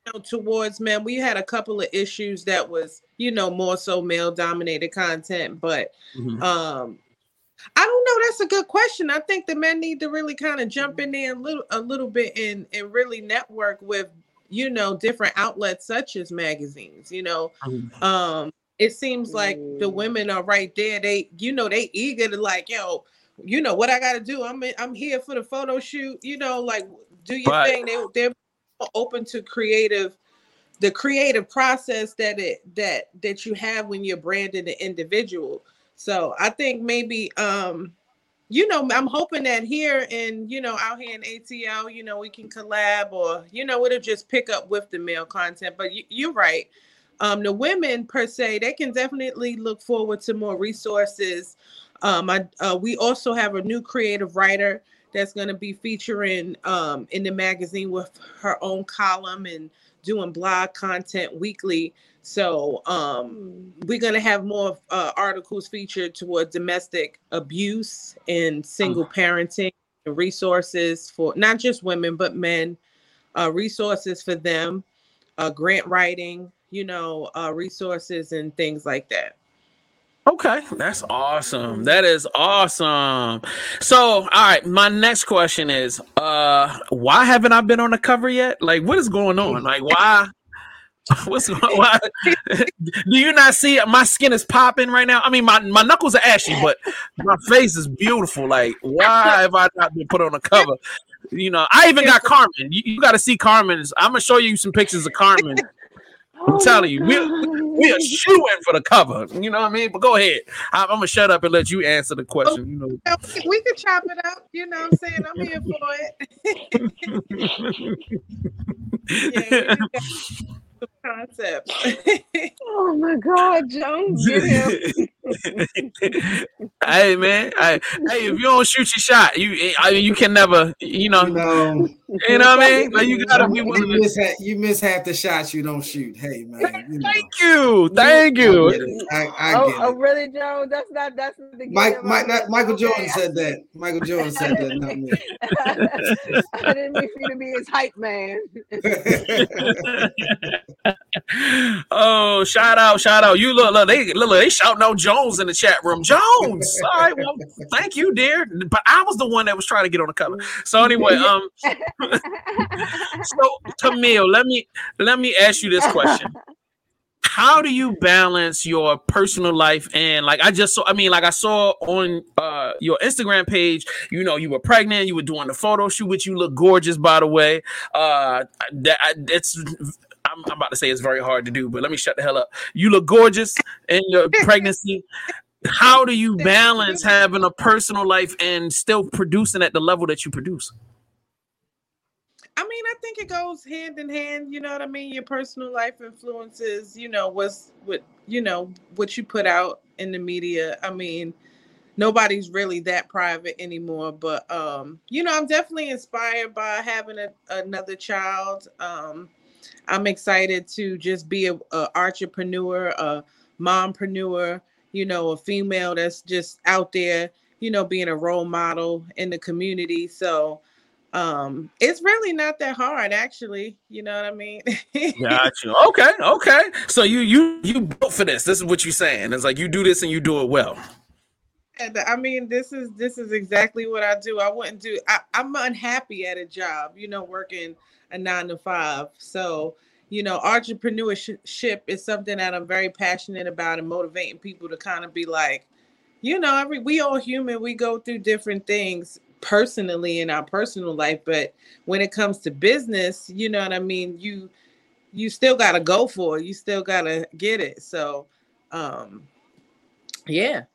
you know, towards men. We had a couple of issues that was, you know, more so male dominated content, but mm-hmm. um I don't know, that's a good question. I think the men need to really kind of jump in there a little a little bit and and really network with, you know, different outlets such as magazines, you know. Mm-hmm. Um it seems like the women are right there, they, you know, they eager to like, yo, you know what I gotta do, I'm in, I'm here for the photo shoot, you know, like do your but- thing. They they're open to creative the creative process that it that that you have when you're branding an individual. So I think maybe um you know I'm hoping that here in, you know, out here in A T L, you know, we can collab or, you know, it'll just pick up with the male content. But you, you're right, um the women per se, they can definitely look forward to more resources. um I uh, we also have a new creative writer that's going to be featuring um, in the magazine with her own column and doing blog content weekly. So um, we're going to have more uh, articles featured toward domestic abuse and single parenting, resources for not just women, but men, uh, resources for them, uh, grant writing, you know, uh, resources and things like that. Okay, that's awesome. That is awesome. So, all right, my next question is, uh, why haven't I been on the cover yet? Like, what is going on? Like, why? What's why? Do you not see it? My skin is popping right now? I mean, my, my knuckles are ashy, but my face is beautiful. Like, why have I not been put on the cover? You know, I even got Carmen. You, you got to see Carmen's. I'm going to show you some pictures of Carmen. I'm oh telling you, we're, we're shooing for the cover. You know what I mean? But go ahead. I'm, I'm going to shut up and let you answer the question. You know, we could chop it up. You know what I'm saying? I'm here for it. Yeah, the concept. Oh, my God, Jones. Hey, man. I, hey, if you don't shoot your shot, you I, you can never, you know. No. You know what I mean? Like you gotta be willing. You miss, half, you miss half the shots you don't shoot. Hey, man. You know. Thank you. Thank you. I, I oh, oh, really, Joe? That's not. That's not the Mike, Mike, not, Michael Jordan said that. Michael Jordan said that. Not me. I didn't mean for you to be his hype man. Oh, shout out, shout out. You look, look, they, look, they shouting out Jones in the chat room. Jones. All right. Well, thank you, dear. But I was the one that was trying to get on the cover. So anyway, um. So Camille, let me let me ask you this question. How do you balance your personal life and like I just saw I mean like I saw on uh your Instagram page, you know, you were pregnant, you were doing the photo shoot, which you look gorgeous, by the way. Uh that I, it's I'm, I'm about to say it's very hard to do, but let me shut the hell up. You look gorgeous in your pregnancy. How do you balance having a personal life and still producing at the level that you produce? I mean, I think it goes hand in hand. You know what I mean? Your personal life influences, you know, what's what, you know, what you put out in the media. I mean, nobody's really that private anymore. But, um, you know, I'm definitely inspired by having a, another child. Um, I'm excited to just be a, a entrepreneur, a mompreneur, you know, a female that's just out there, you know, being a role model in the community. So, Um, it's really not that hard, actually. You know what I mean? Got you. Okay, okay. So you you you built for this. This is what you're saying. It's like you do this and you do it well. And I mean, this is this is exactly what I do. I wouldn't do. I, I'm unhappy at a job. You know, working a nine to five. So you know, entrepreneurship is something that I'm very passionate about and motivating people to kind of be like, you know, every we all human. We go through different things. Personally in our personal life, but when it comes to business, you know what I mean, you you still gotta go for it, you still gotta get it. So um yeah.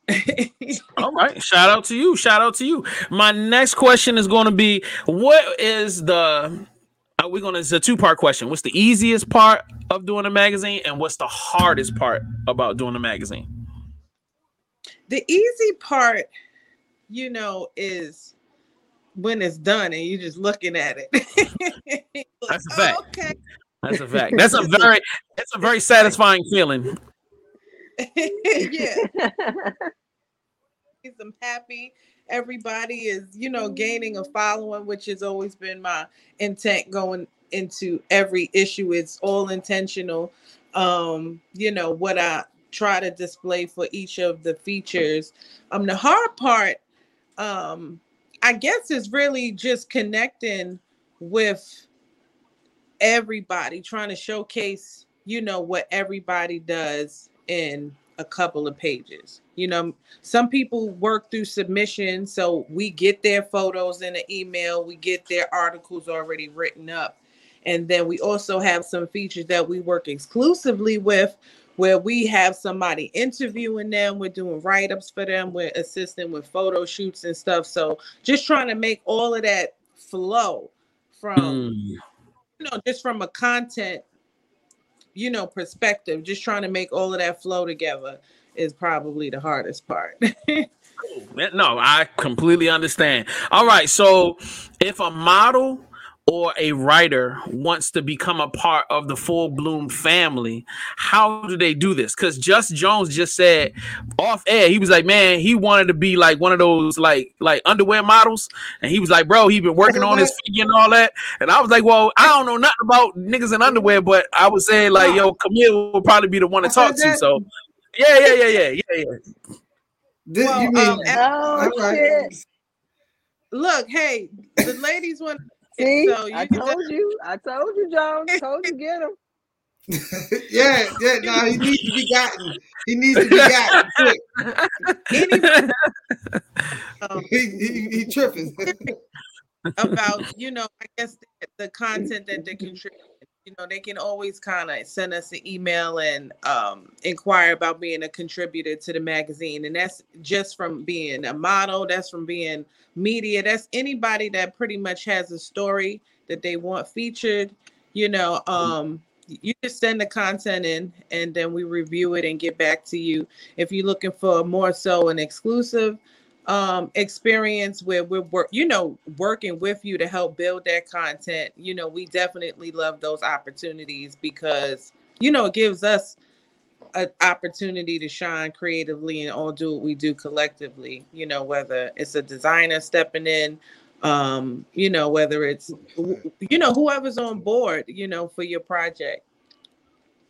All right, shout out to you, shout out to you. My next question is going to be, what is the are we gonna it's a two-part question. What's the easiest part of doing a magazine and what's the hardest part about doing a magazine? The easy part, you know, is when it's done and you're just looking at it. Like, that's a fact. Oh, okay. That's a fact. That's a very that's a very satisfying feeling. Yeah. I'm happy. Everybody is, you know, gaining a following, which has always been my intent going into every issue. It's all intentional. Um, you know, what I try to display for each of the features. Um, the hard part, um, I guess it's really just connecting with everybody, trying to showcase, you know, what everybody does in a couple of pages. You know, some people work through submission, so we get their photos in an email, we get their articles already written up. And then we also have some features that we work exclusively with, where we have somebody interviewing them, we're doing write-ups for them, we're assisting with photo shoots and stuff. So just trying to make all of that flow from, mm. you know, just from a content, you know, perspective, just trying to make all of that flow together is probably the hardest part. No, I completely understand. All right, so if a model or a writer wants to become a part of the Full Bloom family, how do they do this? Because Just Jones just said off air, he was like, man, he wanted to be like one of those like like underwear models. And he was like, bro, he been working on his figure and all that. And I was like, well, I don't know nothing about niggas in underwear, but I was saying like, yo, Camille will probably be the one to talk to. So yeah, yeah, yeah, yeah, yeah, yeah. Did well, you mean? Um, oh, right. Shit. Look, hey, the ladies want See, so you I told just... you, I told you, Jones. I told you, get him. yeah, yeah, no, he needs to be gotten. He needs to be gotten. Anyway, um, he, he, he tripping about, you know, I guess the, the content that they contribute. you know, they can always kind of send us an email and um, inquire about being a contributor to the magazine. And that's just from being a model. That's from being media. That's anybody that pretty much has a story that they want featured. You know, um, you just send the content in and then we review it and get back to you. If you're looking for more so an exclusive um, experience where we're, work, you know, working with you to help build that content, you know, we definitely love those opportunities because, you know, it gives us an opportunity to shine creatively and all do what we do collectively, you know, whether it's a designer stepping in, um, you know, whether it's, you know, whoever's on board, you know, for your project.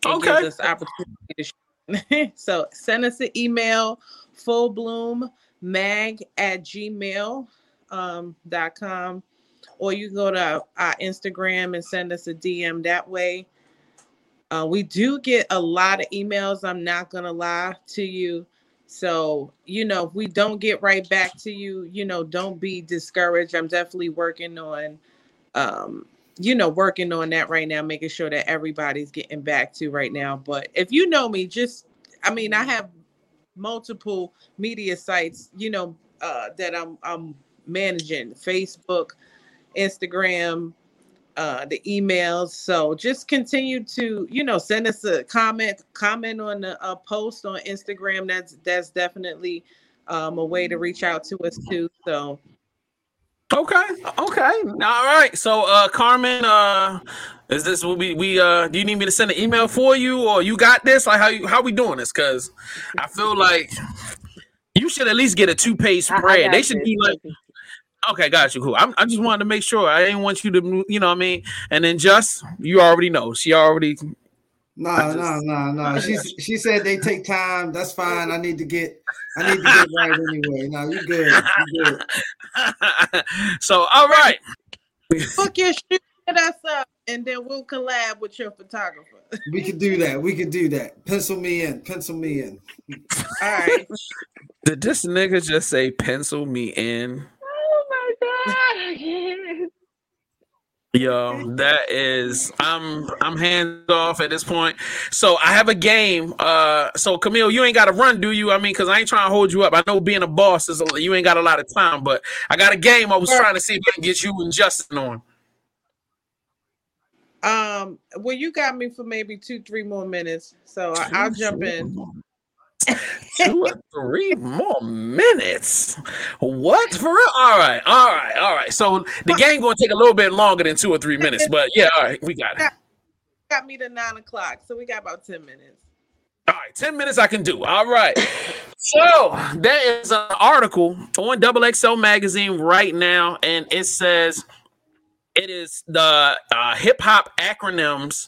It okay. gives us opportunity to shine. So send us an email, Full Bloom mag at gmail um, dot com, or you go to our, our Instagram and send us a D M that way. Uh, we do get a lot of emails, I'm not gonna lie to you, so you know, if we don't get right back to you, you know, don't be discouraged. I'm definitely working on um you know, working on that right now, making sure that everybody's getting back to right now. But if you know me, just I mean I have multiple media sites, you know, uh, that I'm I'm managing: Facebook, Instagram, uh, the emails. So just continue to, you know, send us a comment, comment on the uh, post on Instagram. That's that's definitely um, a way to reach out to us too. So okay, okay, all right. So uh, Carmen, uh, is this what we we? Uh, do you need me to send an email for you, or you got this? Like how you how we doing this? Because I feel like you should at least get a two page spread. They should be like, okay, got you. Cool. I'm, I just wanted to make sure. I didn't want you to, you know what I mean. And then just you already know. She already. No, just, no, no, no. She she said they take time. That's fine. I need to get I need to get right anyway. No, you good. You good. So all right. Book your shit us up and then we'll collab with your photographer. We could do that. We could do that. Pencil me in. Pencil me in. All right. Did this nigga just say pencil me in? Oh my god. Yo, that is I'm I'm hands off at this point. So I have a game. Uh, so Camille, you ain't got to run, do you? I mean, because I ain't trying to hold you up. I know being a boss is a, you ain't got a lot of time, but I got a game. I was trying to see if I can get you and Justin on. Um, well, you got me for maybe two, three more minutes, so two, I'll jump in. Two or three more minutes. What for real? All right, all right, all right. So the game gonna take a little bit longer than two or three minutes, but yeah, all right, we got it. Got me to nine o'clock, so we got about ten minutes. All right, ten minutes I can do. All right. So there is an article on X X L magazine right now, and it says it is the uh, hip hop acronyms.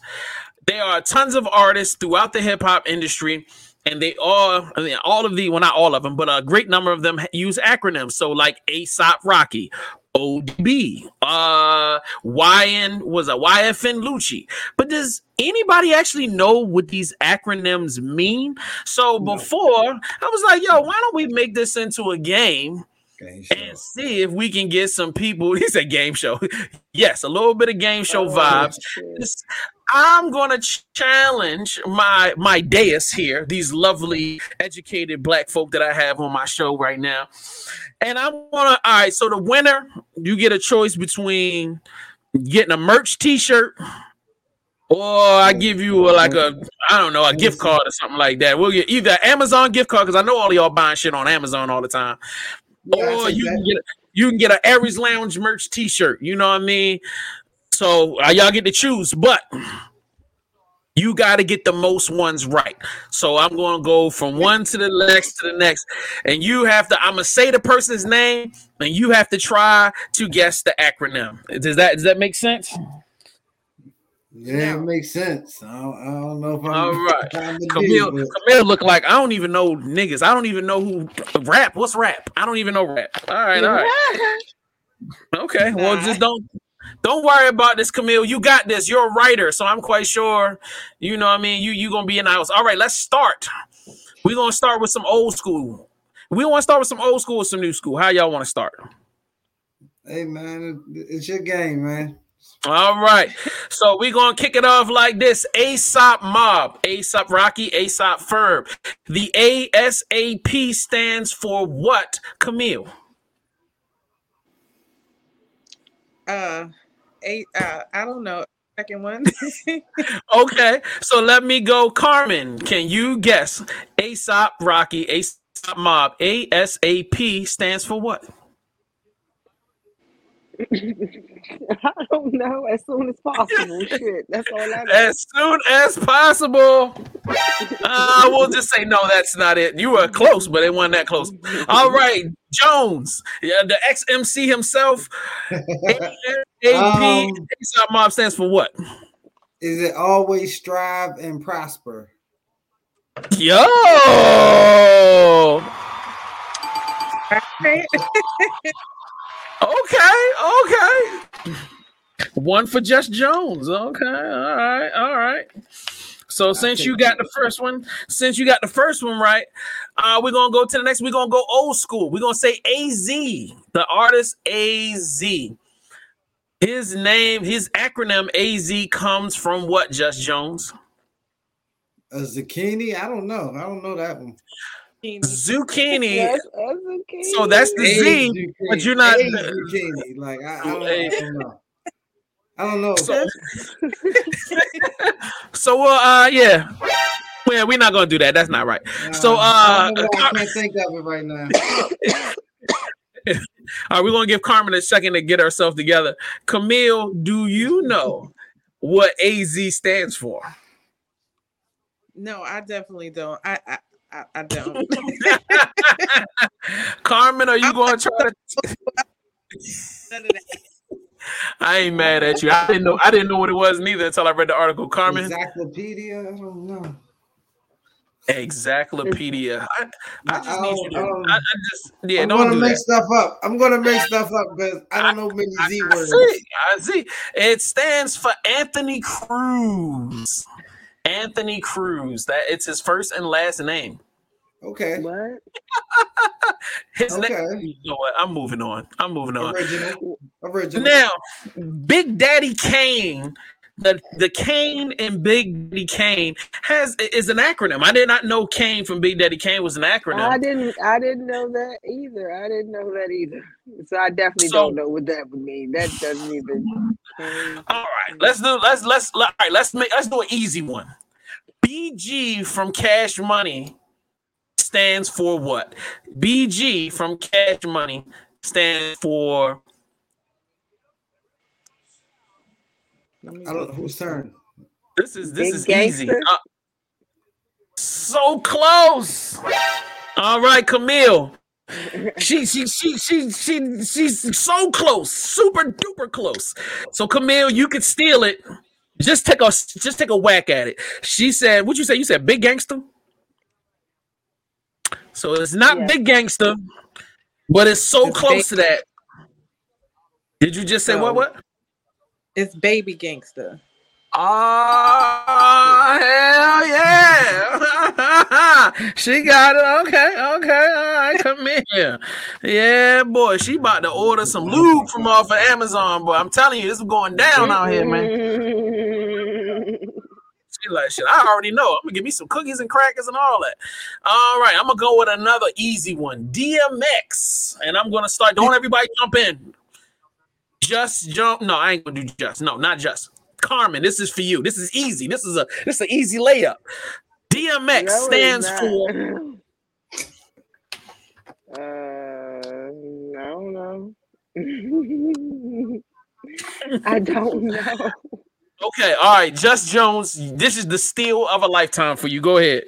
There are tons of artists throughout the hip hop industry. And they all, I mean, all of the, well, not all of them, but a great number of them use acronyms. So like ASAP Rocky, O D B, uh, Y N was a Y F N Lucci. But does anybody actually know what these acronyms mean? So before, I was like, yo, why don't we make this into a game? And see if we can get some people. He said game show. Yes, a little bit of game show oh, vibes. I'm gonna challenge my my dais here, these lovely educated black folk that I have on my show right now. And I'm gonna all right. So the winner, you get a choice between getting a merch t-shirt. Or I give you a, like a, I don't know, a gift card or something like that. We'll get either Amazon gift card, because I know all of y'all buying shit on Amazon all the time. Yeah, or you can, get a, you can get an Aries Lounge merch t-shirt. You know what I mean? So uh, y'all get to choose, but you got to get the most ones right. So I'm going to go from one to the next to the next. And you have to, I'm going to say the person's name, and you have to try to guess the acronym. Does that does that make sense? Yeah, it makes sense. I don't, I don't know if I'm all right. Camille, do, but... Camille look like I don't even know niggas. I don't even know who rap. What's rap? I don't even know rap. All right, all right. Okay, well, just don't don't worry about this, Camille. You got this. You're a writer, so I'm quite sure. You know what I mean? You you gonna be in the house. All right, let's start. We're gonna start with some old school. We want to start with some old school or some new school. How y'all want to start? Hey man, it's your game, man. All right, so we're gonna kick it off like this. ASAP Mob, ASAP Rocky, ASAP Ferg. The A S A P stands for what, Camille? Uh, eight, uh I don't know. Second one. Okay, so let me go. Carmen, can you guess? ASAP Rocky, ASAP Mob. A S A P stands for what? I don't know. As soon as possible. Shit, that's all I know. As soon as possible. I uh, will just say no. That's not it. You were close, but it wasn't that close. All right, Jones, yeah, the X M C himself. A S A P ASAP Mob stands for what? Is it always strive and prosper? Yo. Okay, okay. One for Just Jones. Okay, all right, all right. So since you got the first one, since you got the first one right, uh, we're going to go to the next. We're going to go old school. We're going to say A Z, the artist A Z. His name, his acronym A Z comes from what, Just Jones? A zucchini? I don't know. I don't know that one. Zucchini. Yes, zucchini. So that's the Z, zucchini. But you're not zucchini. Like I, I, don't know. I don't know. So, so uh, yeah, well, we're not gonna do that. That's not right. Uh, so uh, I, don't know why I can't think of it right now. All right, we're gonna give Carmen a second to get herself together. Camille, do you know what A Z stands for? No, I definitely don't. I. I I, I don't. Carmen, are you going to try to? I ain't mad at you. I didn't know. I didn't know what it was neither until I read the article. Carmen. Encyclopedia. I don't know. Encyclopedia. I, I just I need you to. Um, I, I just. Yeah. I'm don't gonna do make that. stuff up. I'm gonna make stuff up because I don't I, know many Z I, words. I see, I see. It stands for Anthony Cruz. Anthony Cruz. That it's his first and last name. Okay. What? his okay. Name, you know what? I'm moving on. I'm moving on. Original. Original. Now, Big Daddy Kane, the the Kane and Big Daddy Kane has is an acronym. I did not know Kane from Big Daddy Kane was an acronym. I didn't. I didn't know that either. I didn't know that either. So I definitely so, don't know what that would mean. That doesn't even. All right, let's do let's let's all right, let's make let's do an easy one. B G from Cash Money stands for what? B G from Cash Money stands for I don't whose turn. This is this Big is gangster? Easy. Uh, so close. All right, Camille. she, she, she, she, she, she's so close, super duper close. So Camille, you could steal it. Just take a, just take a whack at it. She said, "What you say? You said big gangster." So it's not yeah. big gangster, but it's so it's close baby. to that. Did you just say no. what? What? It's baby gangster. Oh, hell yeah. She got it. Okay, okay. All right, come here. Yeah, boy, she about to order some lube from off of Amazon, but I'm telling you, this is going down out here, man. She like, shit, I already know. I'm going to give me some cookies and crackers and all that. All right, I'm going to go with another easy one. D M X. And I'm going to start. Don't everybody jump in. Just jump. No, I ain't going to do just. No, not just. Carmen, this is for you. This is easy. This is a this is an easy layup. D M X no, stands for. Uh, no, no. I don't know. Okay, all right. Just Jones, this is the steal of a lifetime for you. Go ahead.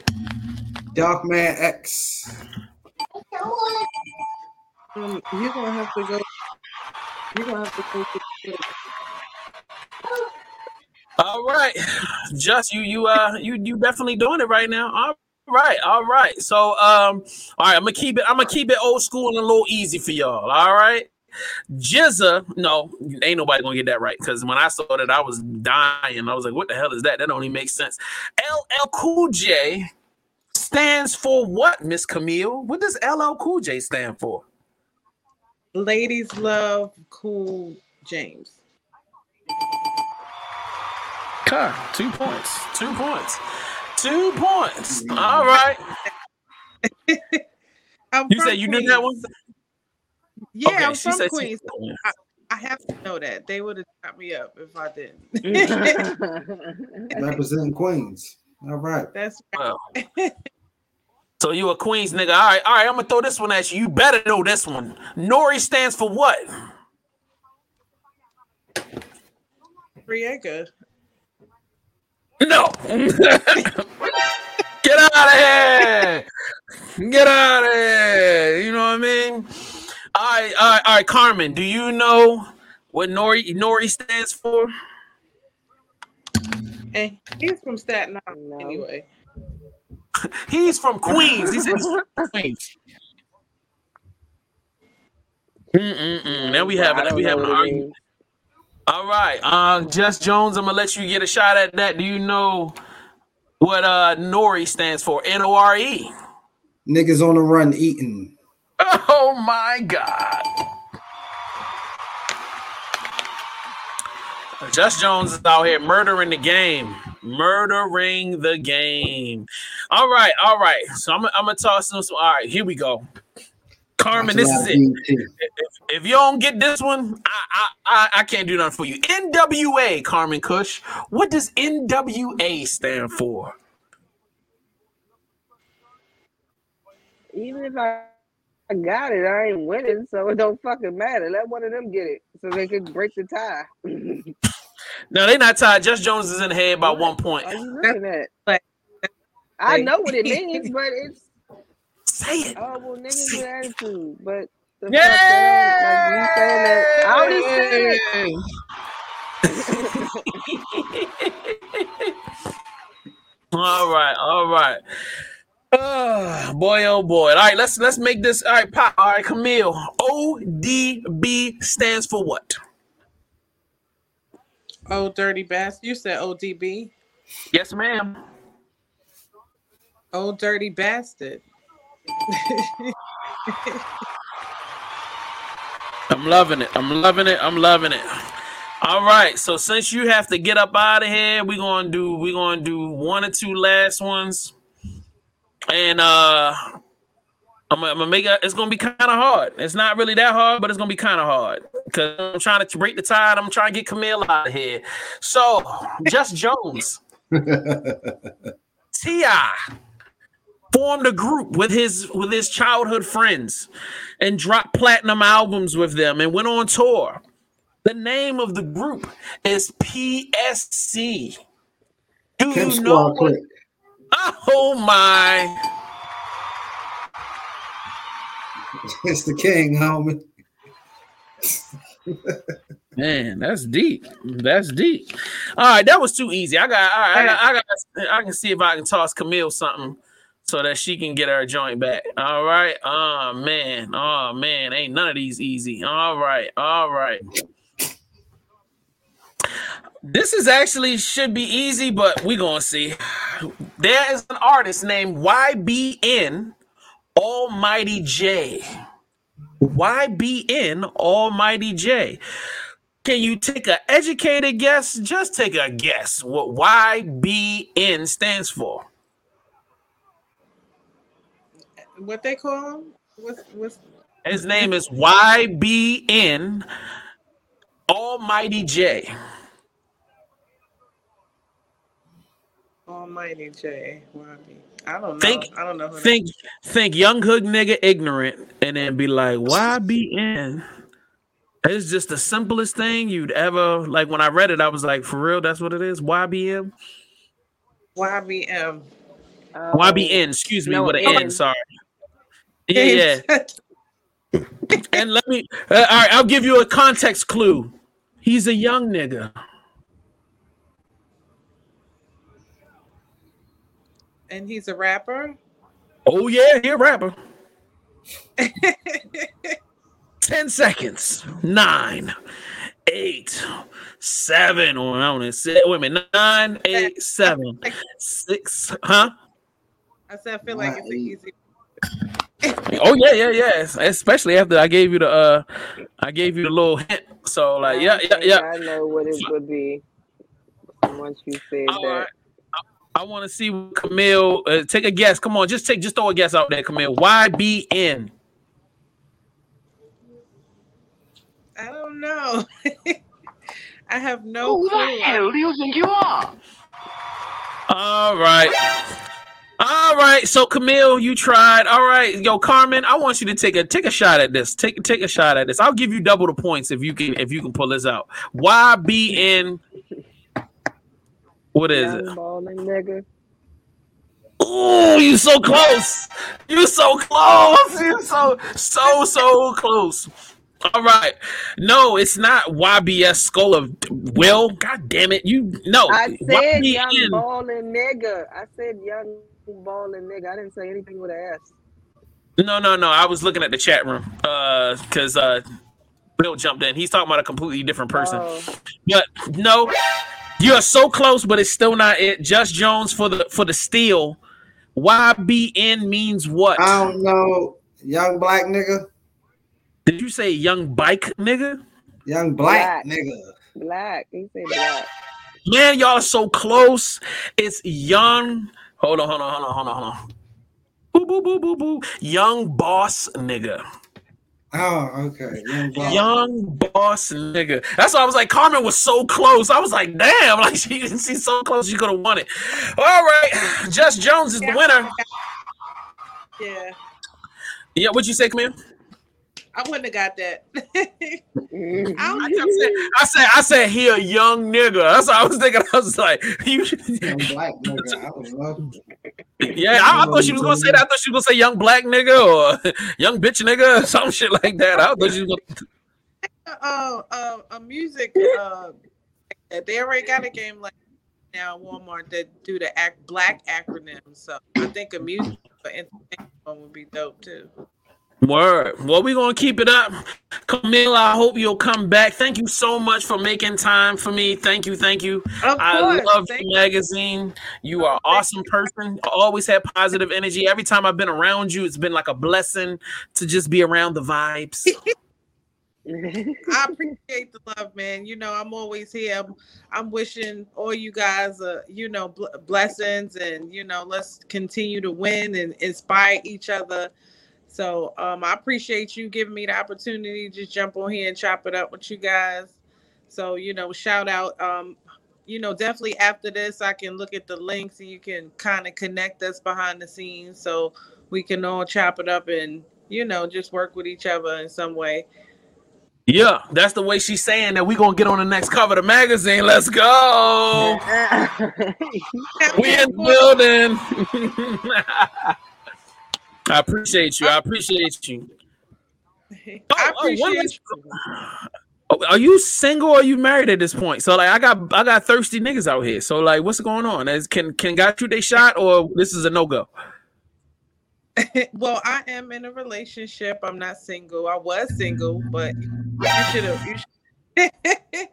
Darkman X. Um, you're gonna have to go. You're gonna have to go. To- All right, Just you, you, uh, you, you definitely doing it right now. All right, all right. So, um, all right, I'm gonna keep it. I'm gonna keep it old school and a little easy for y'all. All right, Jizza. No, ain't nobody gonna get that right because when I saw that, I was dying. I was like, "What the hell is that? That don't even make sense." L L Cool J stands for what, Miss Camille? What does L L Cool J stand for? Ladies love Cool James. Okay, two points. Two points. Two points. All right. You said you Queens. Knew that one? Yeah, okay, I'm from Queens. So I, I have to know that. They would have shot me up if I didn't. Representing Queens. All right. That's right. Wow. So you a Queens nigga. All right. All right. I'm going to throw this one at you. You better know this one. Nori stands for what? Noriega. No. Get out of here. Get out of here. You know what I mean? All right, all right, all right, Carmen, do you know what Nori Nori stands for? And he's from Staten Island, no. Anyway. He's from Queens. He's from Queens. Mm-mm-mm. Now we have it. Now we have an argument. All right, uh, Just Jones, I'm gonna let you get a shot at that. Do you know what uh, Nori stands for? N O R E. Niggas on the run eating. Oh my God. Just Jones is out here murdering the game. Murdering the game. All right, all right. So I'm, I'm going to toss this one. All right, here we go. Carmen, this is it. If, if you don't get this one, I, I, I can't do nothing for you. N W A, Carmen Kush. What does N W A stand for? Even if I... I got it. I ain't winning, so it don't fucking matter. Let one of them get it so they can break the tie. No, they're not tied. Just Jones is in the head by one point. Are you looking at? Like, I know what it means, but it's say it. Oh well, niggas with attitude, but the yeah, fuck like, you saying that? I already said it. All right, all right. Oh boy, oh boy. All right, let's let's make this all right, pop. All right, Camille. O D B stands for what? Oh, dirty bastard. You said O D B. Yes, ma'am. Oh, dirty bastard. I'm loving it. I'm loving it. I'm loving it. All right, so since you have to get up out of here, we're gonna do we're gonna do one or two last ones. And uh, I'm, I'm gonna make it. It's gonna be kind of hard. It's not really that hard, but it's gonna be kind of hard because I'm trying to break the tide. I'm trying to get Camille out of here. So, Just Jones, T I formed a group with his with his childhood friends and dropped platinum albums with them and went on tour. The name of the group is P S C. Do Kim you know? What- Oh my! It's the king, homie. Man, that's deep. That's deep. All right, that was too easy. I got. All right, I got, I got. I can see if I can toss Camille something so that she can get her joint back. All right. Oh man. Oh man. Ain't none of these easy. All right. All right. This is actually should be easy, but we're going to see. There is an artist named Y B N Almighty Jay. Y B N Almighty Jay. Can you take an educated guess? Just take a guess what Y B N stands for. What they call him? What's, what's... His name is Y B N Almighty Jay. Almighty J. I don't know. Think, I don't know. Who think, think, young hood nigga ignorant, and then be like, Y B N. It's just the simplest thing you'd ever like. When I read it, I was like, for real, that's what it is. Y B M. Y B M. Um, Y B N. Excuse me, no, with an N. N. Sorry. Yeah, yeah. And let me. Uh, all right, I'll give you a context clue. He's a young nigga. And he's a rapper? Oh, yeah, he's a rapper. Ten seconds. Nine, eight, seven. Or I don't know. Wait a minute. Nine, eight, seven, six. Huh? I said, I feel like it's easy. Oh, yeah, yeah, yeah. Especially after I gave you the, uh, I gave you the little hint. So, like, yeah, yeah, yeah. I know what it would be. once you said all that. Right. I, I want to see what Camille. Uh, take a guess. Come on, just take, just throw a guess out there, Camille. Y B N. I don't know. I have no Who clue. Who the hell do you think you are? All right. All right. So Camille, you tried. All right. Yo, Carmen, I want you to take a take a shot at this. Take take a shot at this. I'll give you double the points if you can if you can pull this out. Y B N. What is it? Balling, nigga. Ooh, you so close. You so close. You so so so close. All right. No, it's not Y B S Skull of Will. God damn it. You no. I said Y B N. Young balling nigga. I said young balling nigga. I didn't say anything with an S. No, no, no. I was looking at the chat room. Uh because uh Bill jumped in. He's talking about a completely different person. Oh. But no, you are so close, but it's still not it. Just Jones for the for the steal. Y B N means what? I don't know. Young black nigga. Did you say young bike nigga? Young black, black nigga. Black. You say black. Man, y'all are so close. It's young. Hold on, hold on, hold on, hold on, hold on. Boo, boo, boo, boo, boo. Young boss nigga. Oh, okay. Young boss. Young boss nigga. That's why I was like, Carmen was so close. I was like, damn, like she didn't see so close. She could have won it. All right. Just Jones is the winner. Yeah. Yeah, what'd you say, Camille? I wouldn't have got that. I, I, I said, I said, he a young nigga. That's what I was thinking. I was like, you young black nigga. I was loving it. Yeah, I, I thought she was gonna say that. I thought she was gonna say young black nigga or young bitch nigga or some shit like that. I thought she was gonna. Uh, uh, a music. Uh, they already got a game like now at Walmart that do the act black acronym. So I think a music one would be dope too. Word. Well, we're going to keep it up. Camille, I hope you'll come back. Thank you so much for making time for me. Thank you. Thank you. Of I course. love thank your you. magazine. You are an awesome person. I always have positive energy. Every time I've been around you, it's been like a blessing to just be around the vibes. I appreciate the love, man. You know, I'm always here. I'm, I'm wishing all you guys, uh, you know, bl- blessings and, you know, let's continue to win and inspire each other. So um, I appreciate you giving me the opportunity to just jump on here and chop it up with you guys. So, you know, shout out. Um, you know, definitely after this, I can look at the links and you can kind of connect us behind the scenes so we can all chop it up and, you know, just work with each other in some way. Yeah, that's the way she's saying that we're going to get on the next cover of the magazine. Let's go. We in the building. I appreciate you. I appreciate you. Oh, I appreciate you. Are you single or are you married at this point? So like I got I got thirsty niggas out here. So like what's going on? Is, can can got you they shot or this is a no-go? Well, I am in a relationship. I'm not single. I was single, but you should have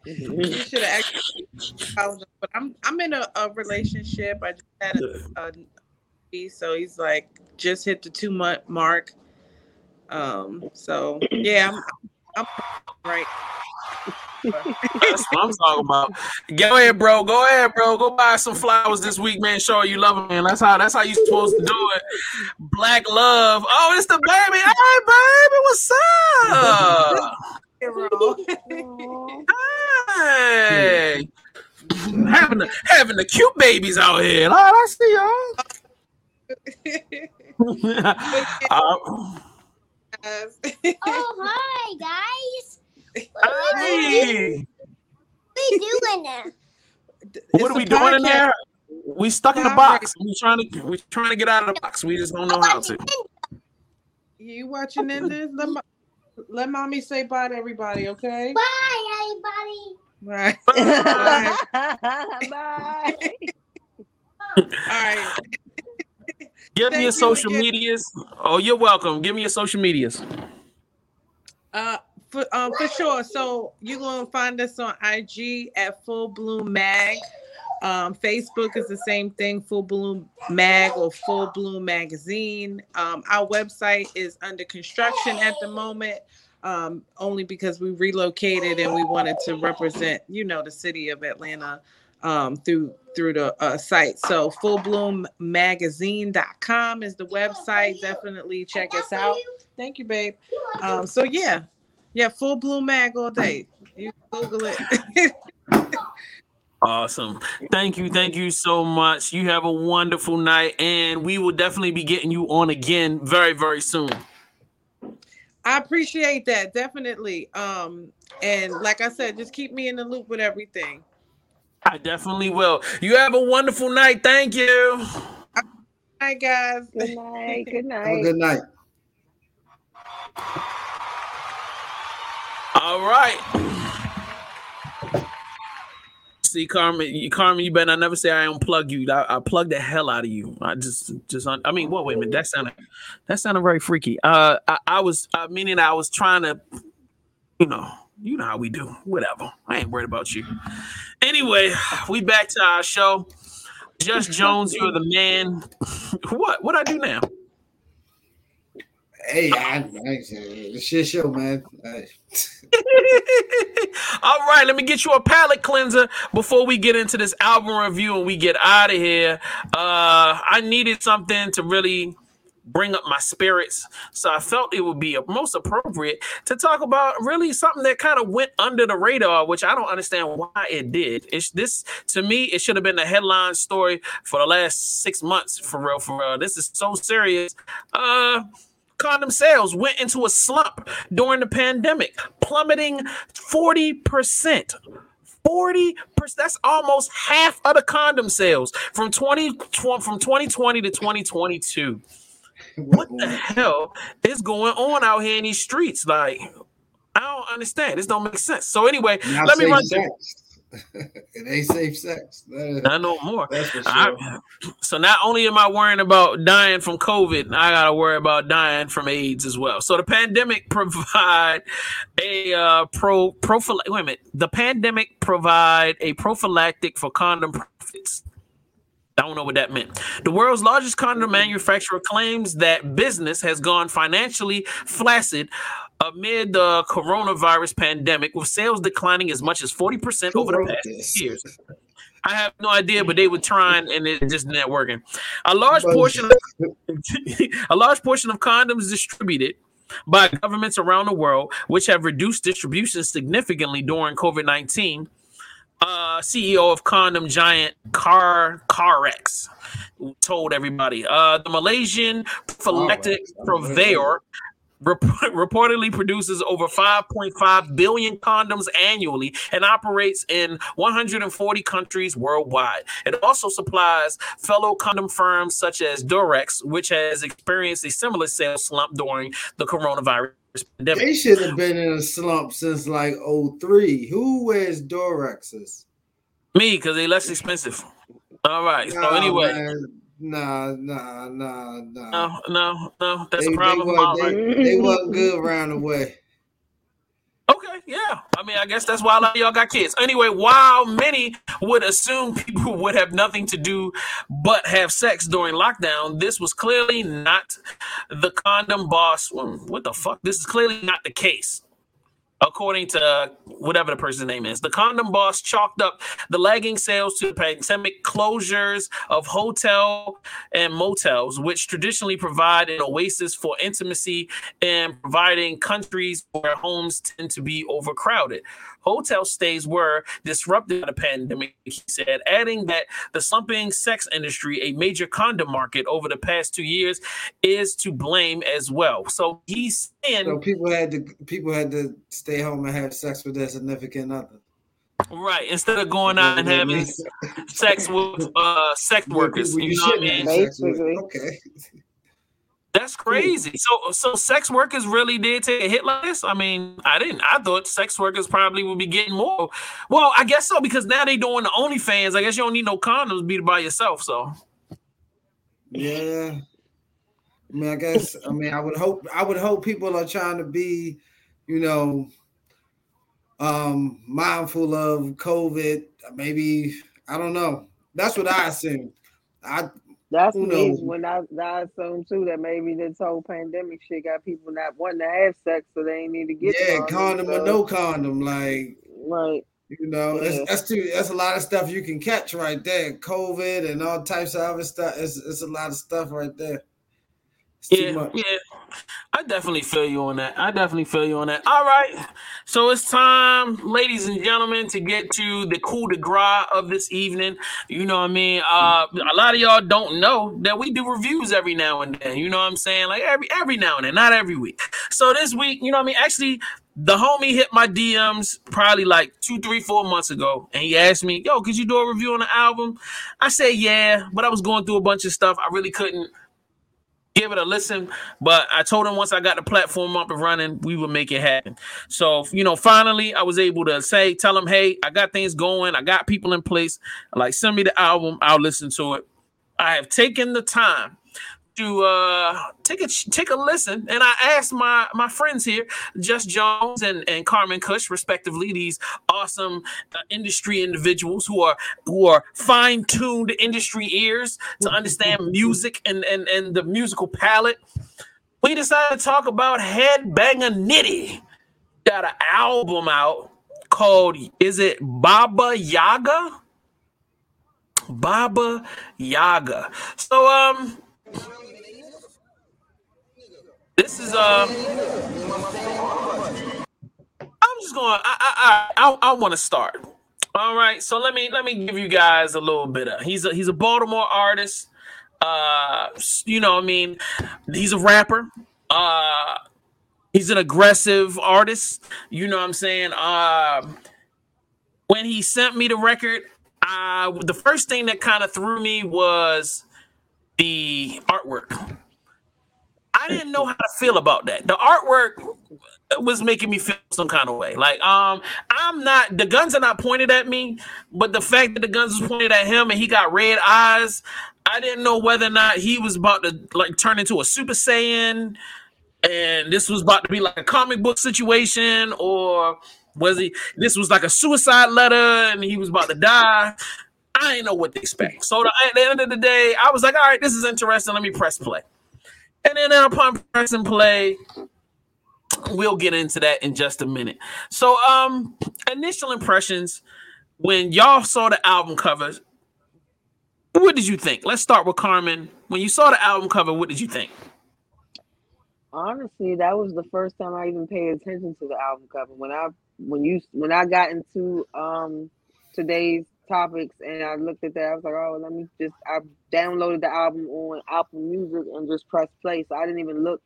you should have actually but I'm I'm in a, a relationship. I just had a, a so he's like just hit the two month mark. Um, so yeah, I'm, I'm, I'm right. That's what I'm talking about. Go ahead, bro. Go ahead, bro. Go buy some flowers this week, man. Show you love them, man. That's how. That's how you supposed to do it. Black love. Oh, it's the baby. Hey, baby, what's up? Hey, having the having the cute babies out here. Oh, I see y'all. um, oh hi guys! What hi. We doing now? What are we doing in there? We stuck in the box. We trying to we trying to get out of the box. We just don't know how to. You watching in this? Let, my, let mommy say bye to everybody, okay? Bye everybody. Bye. Bye. Bye. All right. Give Thank me your social again. medias. Oh, you're welcome. Give me your social medias. Uh, for um, for sure. So you're gonna find us on I G at Full Bloom Mag. Um, Facebook is the same thing, Full Bloom Mag or Full Bloom Magazine. Um, our website is under construction at the moment, um, only because we relocated and we wanted to represent, you know, the city of Atlanta. um, through through the uh, site. So full bloom magazine dot com is the website. Definitely check us out. Thank you, babe. Um, so yeah, yeah, Full Bloom Mag all day. You Google it. Awesome. Thank you. Thank you so much. You have a wonderful night, and we will definitely be getting you on again very, very soon. I appreciate that. Definitely. Um, and like I said, just keep me in the loop with everything. I definitely will. You have a wonderful night. Thank you. Good night, guys. Good night. Good night. Have a good night. All right. See, Carmen, Carmen, you better not never say I unplug you. I, I plug the hell out of you. I just, just, un- I mean, what? Wait a minute. That sounded, that sounded very freaky. Uh, I, I was, I meaning, I was trying to, you know, you know how we do. Whatever. I ain't worried about you. Anyway, we back to our show. Just Jones, you're the man. What? What I do now? Hey, I, I, it's your show, man. All right. All right, let me get you a palate cleanser before we get into this album review and we get out of here. Uh, I needed something to really bring up my spirits, so I felt it would be most appropriate to talk about really something that kind of went under the radar, which I don't understand why it did. It's this to me, it should have been the headline story for the last six months, for real, for real. This is so serious. Uh... Condom sales went into a slump during the pandemic, plummeting forty percent. forty percent, that's almost half of the condom sales from twenty from twenty twenty to twenty twenty-two. What the hell is going on out here in these streets? Like, I don't understand. This don't make sense. So anyway, Not let me run through. It ain't safe sex. Is, I know more. That's for sure. I, so not only am I worrying about dying from COVID, I gotta worry about dying from AIDS as well. So the pandemic provide a uh, pro profile. Wait a minute. The pandemic provide a prophylactic for condom profits. I don't know what that meant. The world's largest condom manufacturer claims that business has gone financially flaccid amid the coronavirus pandemic, with sales declining as much as forty percent over the past six years. I have no idea, but they were trying and it just not working. A large portion of, a large portion of condoms distributed by governments around the world, which have reduced distribution significantly during COVID nineteen. Uh, C E O of condom giant Car Carex told everybody. Uh, the Malaysian prophylactic oh, purveyor rep- reportedly produces over five point five billion condoms annually and operates in one hundred forty countries worldwide. It also supplies fellow condom firms such as Durex, which has experienced a similar sales slump during the coronavirus pandemic. They should have been in a slump since like oh three. Who wears Dorexes? Me, because they're less expensive. All right. Nah, so anyway. Man. Nah, nah, nah, nah. No, no, no. That's they, a problem. They, were, they, right. they wasn't good around the way. Okay, yeah. I mean, I guess that's why a lot of y'all got kids. Anyway, while many would assume people would have nothing to do but have sex during lockdown, this was clearly not the condom boss. What the fuck? This is clearly not the case, according to whatever the person's name is. The condom boss chalked up the lagging sales to pandemic closures of hotel and motels, which traditionally provide an oasis for intimacy and providing countries where homes tend to be overcrowded. Hotel stays were disrupted by the pandemic, he said, adding that the slumping sex industry, a major condom market over the past two years, is to blame as well. So he's saying so people had to people had to stay home and have sex with their significant other. Right, instead of going out and having sex with uh, sex workers, you, you know what I mean? Basically. Okay. That's crazy. So, so sex workers really did take a hit like this? I mean, I didn't. I thought sex workers probably would be getting more. Well, I guess so, because now they're doing the OnlyFans. I guess you don't need no condoms, beat it by yourself, so. Yeah. I mean, I guess, I mean, I would hope, I would hope people are trying to be, you know, um, mindful of COVID. Maybe, I don't know. That's what I assume. I That's Who me knows? When I, I assume too that maybe this whole pandemic shit got people not wanting to have sex, so they ain't need to get yeah condom or no condom, like right. You know, yeah. that's that's, too, that's a lot of stuff you can catch right there. COVID and all types of other stuff. It's it's a lot of stuff right there. It's yeah, too much. yeah. I definitely feel you on that. I definitely feel you on that. All right. So it's time, ladies and gentlemen, to get to the coup de grace of this evening. You know what I mean? Uh, a lot of y'all don't know that we do reviews every now and then. You know what I'm saying? Like every every now and then, not every week. So this week, you know what I mean? Actually, the homie hit my D Ms probably like two, three, four months ago. And he asked me, yo, could you do a review on the album? I said, yeah, but I was going through a bunch of stuff. I really couldn't give it a listen. But I told him once I got the platform up and running, we would make it happen. So, you know, finally I was able to say, tell him, hey, I got things going. I got people in place. Like, send me the album. I'll listen to it. I have taken the time to uh, take a take a listen, and I asked my my friends here, Just Jones and, and Carmen Kush, respectively, these awesome uh, industry individuals who are who are fine tuned industry ears to understand music and, and and the musical palette. We decided to talk about Headbanging Nitty. Got an album out called is it Baba Yaga? Baba Yaga. So um. This is uh I'm just going I I I I want to start. All right, so let me let me give you guys a little bit of. He's a he's a Baltimore artist. Uh you know what I mean? He's a rapper. Uh he's an aggressive artist, you know what I'm saying? Uh when he sent me the record, I the first thing that kind of threw me was the artwork. I didn't know how to feel about that. The artwork was making me feel some kind of way. Like, um, I'm not, the guns are not pointed at me, but the fact that the guns was pointed at him and he got red eyes, I didn't know whether or not he was about to like turn into a Super Saiyan and this was about to be like a comic book situation, or was he, this was like a suicide letter and he was about to die. I didn't know what to expect. So the, at the end of the day, I was like, all right, this is interesting. Let me press play. And then upon pressing play, we'll get into that in just a minute. So um, initial impressions, when y'all saw the album cover, what did you think? Let's start with Carmen. When you saw the album cover, what did you think? Honestly, that was the first time I even paid attention to the album cover. When I when you when I got into um today's topics and I looked at that, I was like, oh, let me just, I downloaded the album on Apple Music and just pressed play, so I didn't even look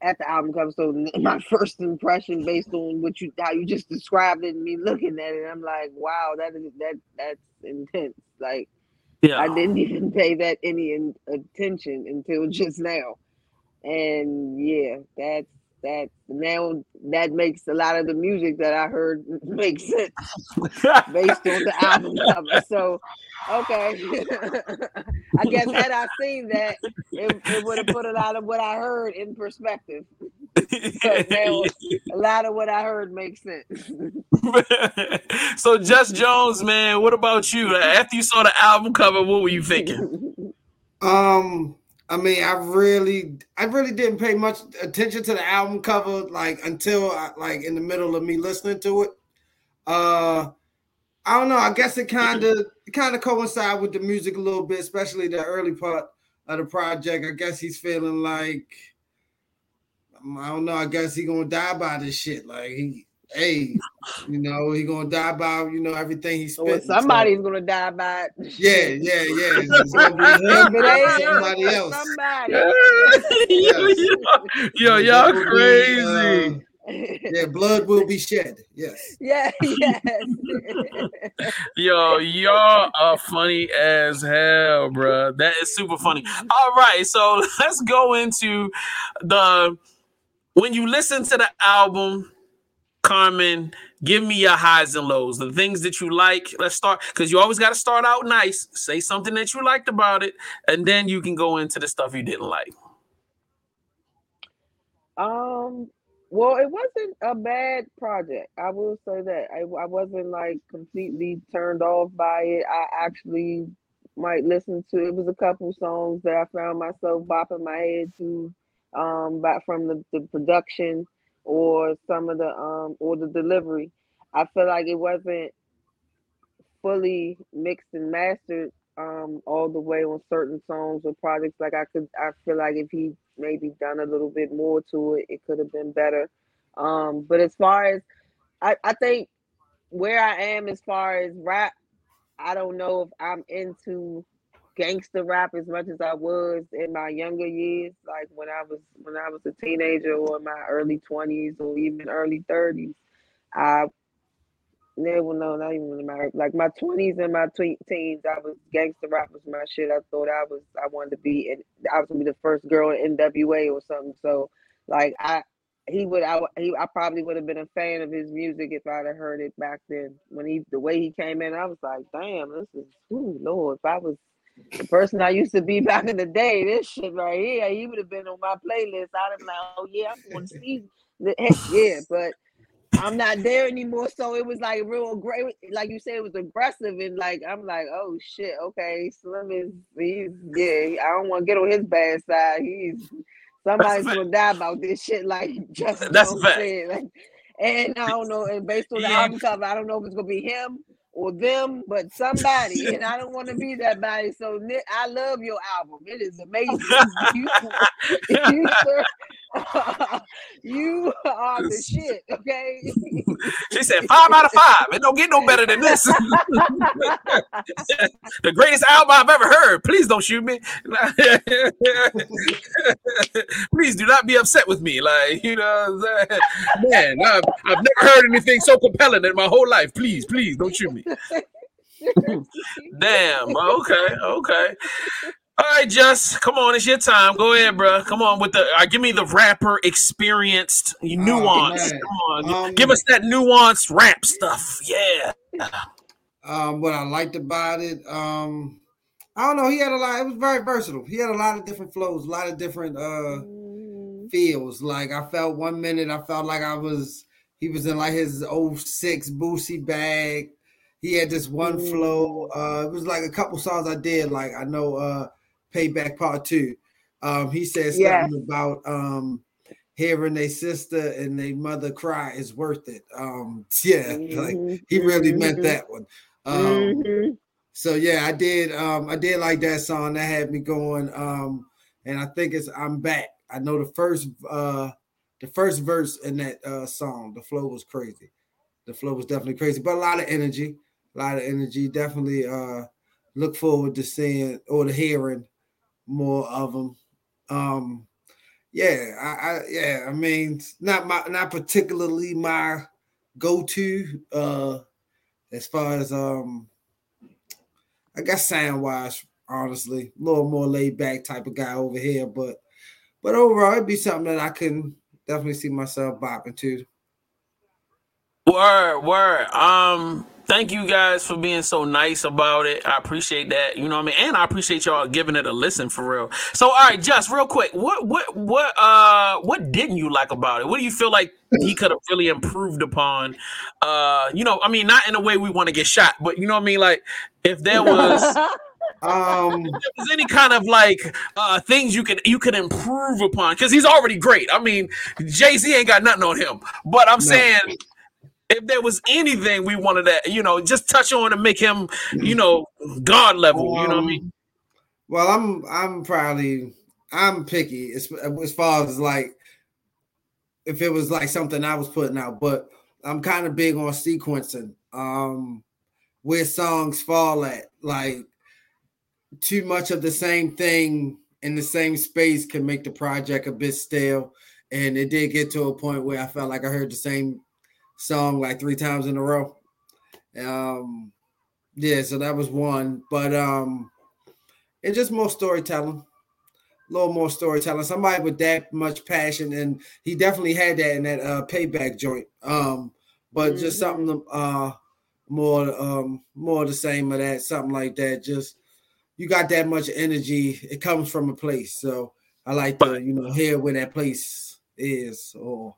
at the album cover. So my first impression based on what you how you just described it and me looking at it, I'm like, wow, that is that that's intense. Like, yeah. I didn't even pay that any in, attention until just now. And yeah, that's that now that makes a lot of the music that I heard make sense based on the album cover. So, okay. I guess had I seen that, it, it would have put a lot of what I heard in perspective. So now a lot of what I heard makes sense. So Just Jones, man, what about you? After you saw the album cover, what were you thinking? Um... I mean, I really, I really didn't pay much attention to the album cover, like until I, like in the middle of me listening to it. Uh, I don't know. I guess it kind of, kind of coincide with the music a little bit, especially the early part of the project. I guess he's feeling like, I don't know. I guess he gonna die by this shit. Like he, hey, you know, he gonna die by, you know, everything he's spitting. Well, somebody's so. gonna die by it. Yeah, yeah, yeah. It's gonna be him or somebody else. Somebody. Yes. Yo, y'all crazy. Be, uh, yeah, blood will be shed. Yes. Yeah, yes. Yo, y'all are funny as hell, bro. That is super funny. All right, so let's go into the when you listen to the album. Carmen, give me your highs and lows, the things that you like. Let's start, because you always got to start out nice. Say something that you liked about it, and then you can go into the stuff you didn't like. Um, well, it wasn't a bad project. I will say that. I, I wasn't, like, completely turned off by it. I actually might listen to, it was a couple songs that I found myself bopping my head to um, by, from the, the production. Or some of the um or the delivery. I feel like it wasn't fully mixed and mastered um, all the way on certain songs or projects. Like I could, I feel like if he maybe done a little bit more to it, it could have been better. Um, but as far as I, I think where I am as far as rap, I don't know if I'm into gangster rap as much as I was in my younger years, like when I was when I was a teenager or in my early twenties or even early thirties. I never know, not even in my like my twenties and my te- teens, I was gangster rap was my shit. I thought I was I wanted to be and I was gonna be the first girl in N W A or something. So like I he would I he I probably would have been a fan of his music if I'd have heard it back then. When he the way he came in, I was like, damn, this is ooh, Lord, if I was the person I used to be back in the day, this shit right here, he would have been on my playlist. I'd have been like, oh yeah, I'm going to see the heck yeah, but I'm not there anymore. So it was like real great, like you said, it was aggressive and like I'm like, oh shit, okay, Slim is he's yeah. I don't want to get on his bad side. He's somebody's gonna die about this shit. Like just that's said. Like, and I don't know. And based on the yeah. album cover, I don't know if it's gonna be him or them, but somebody, and I don't want to be that body. So I love your album. It is amazing. You, you, sir, uh, you are the shit, okay? She said five out of five. It don't get no better than this. The greatest album I've ever heard. Please don't shoot me. Please do not be upset with me. Like, you know, man, I've, I've never heard anything so compelling in my whole life. Please, please don't shoot me. Damn. Okay. Okay. All right, Just. Come on, it's your time. Go ahead, bro. Come on with the. Uh, give me the rapper experienced nuance. Oh, come on, um, give us that nuanced rap stuff. Yeah. Uh, what I liked about it, um, I don't know. He had a lot. It was very versatile. He had a lot of different flows, a lot of different uh, feels. Like I felt one minute, I felt like I was. He was in like his oh six Boosie bag. He had this one mm. flow. Uh, it was like a couple songs I did. Like I know uh, Payback Part Two. Um, he said something yeah. about um, hearing their sister and their mother cry is worth it. Um, yeah, mm-hmm. like he really mm-hmm. meant that one. Um, mm-hmm. So yeah, I did. Um, I did like that song. That had me going. Um, and I think it's I'm Back. I know the first uh, the first verse in that uh, song. The flow was crazy. The flow was definitely crazy, but a lot of energy. A lot of energy. Definitely uh, look forward to seeing or to hearing more of them. Um, yeah, I, I yeah, I mean, not my not particularly my go-to uh, as far as um, I guess sound-wise. Honestly, a little more laid-back type of guy over here, but but overall, it'd be something that I can definitely see myself bopping to. Word, word. Um. Thank you guys for being so nice about it. I appreciate that. You know what I mean? And I appreciate y'all giving it a listen for real. So, all right, Just real quick, what what what uh what didn't you like about it? What do you feel like he could have really improved upon? Uh, you know, I mean, not in a way we want to get shot, but you know what I mean? Like if there was um if there was any kind of like uh things you could you could improve upon, because he's already great. I mean, Jay-Z ain't got nothing on him, but I'm no. saying if there was anything we wanted to, you know, just touch on to make him, you know, God level, um, you know what I mean? Well, I'm I'm probably, I'm picky as, as far as like, if it was like something I was putting out, but I'm kind of big on sequencing, um, where songs fall at. Like too much of the same thing in the same space can make the project a bit stale. And it did get to a point where I felt like I heard the same song like three times in a row. Um yeah, so that was one. But um it's just more storytelling. A little more storytelling. Somebody with that much passion, and he definitely had that in that uh Payback joint. Um but mm-hmm. just something uh more um more the same of that, something like that. Just you got that much energy, it comes from a place. So I like to, you know, hear where that place is or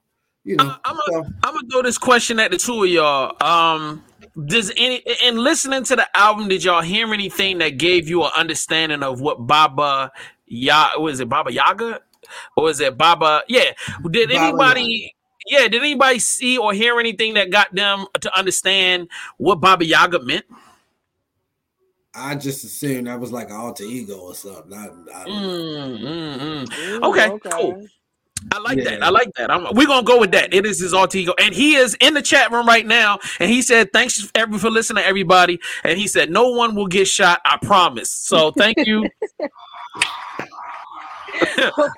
you know, I'm gonna so. throw this question at the two of y'all. Um, does any in listening to the album, did y'all hear anything that gave you an understanding of what Baba Yaga was it Baba Yaga or is it Baba? Yeah, did Baba anybody? Yaga. Yeah, did anybody see or hear anything that got them to understand what Baba Yaga meant? I just assumed that was like an alter ego or something. I, I mm, mm, mm. Ooh, okay, okay, cool. I like yeah. that. I like that. I'm, we're going to go with that. It is his alter ego. And he is in the chat room right now. And he said, thanks for listening, everybody. And he said, no one will get shot. I promise. So thank you. Well,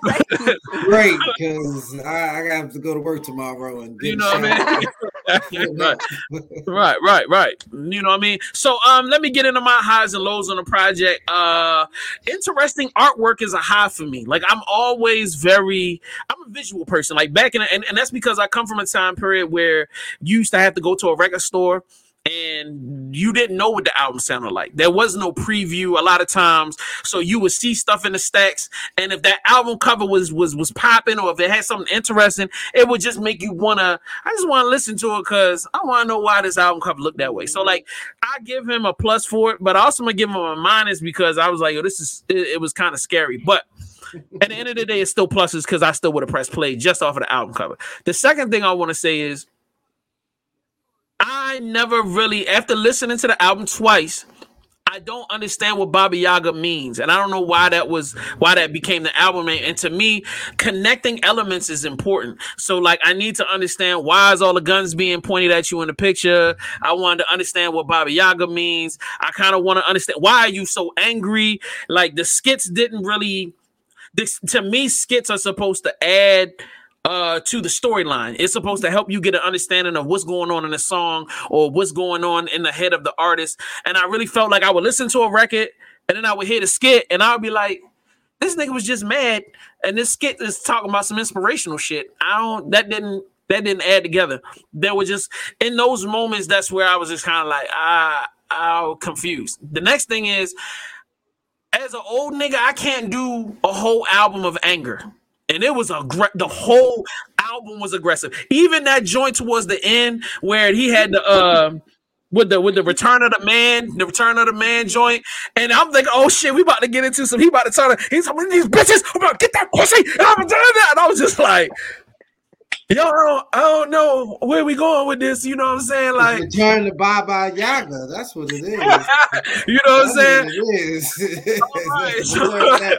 great, because I, I have to go to work tomorrow and you know what I mean? right. right, right, right. You know what I mean? So um let me get into my highs and lows on the project. Uh interesting artwork is a high for me. Like I'm always very I'm a visual person. Like back in and, and that's because I come from a time period where you used to have to go to a record store. And you didn't know what the album sounded like. There was no preview a lot of times. So you would see stuff in the stacks. And if that album cover was was was popping or if it had something interesting, it would just make you want to, I just want to listen to it because I want to know why this album cover looked that way. So like I give him a plus for it, but I also going to give him a minus because I was like, yo, this is, it, it was kind of scary. But at the end of the day, it's still pluses because I still would have pressed play just off of the album cover. The second thing I want to say is, I never really, after listening to the album twice, I don't understand what Baba Yaga means. And I don't know why that was, why that became the album. And to me, connecting elements is important. So like, I need to understand why is all the guns being pointed at you in the picture? I wanted to understand what Baba Yaga means. I kind of want to understand why are you so angry? Like the skits didn't really, this, to me, skits are supposed to add Uh, to the storyline. It's supposed to help you get an understanding of what's going on in the song or what's going on in the head of the artist. And I really felt like I would listen to a record and then I would hear the skit and I would be like, this nigga was just mad and this skit is talking about some inspirational shit. I don't, that didn't, that didn't add together. There was just, in those moments, that's where I was just kind of like, ah, I'm confused. The next thing is, as an old nigga, I can't do a whole album of anger. And it was aggr- the whole album was aggressive. Even that joint towards the end where he had the uh, with the with the return of the man, the return of the man joint. And I'm thinking, oh shit, we about to get into some. He about to turn. It. He's like, one of these bitches. I'm about to get that pussy. And I'm doing that. And I was just like, yo, I don't, I don't know where we going with this. You know what I'm saying? Like the return to Baba Yaga. That's what it is. You know what I'm saying? It is. Right.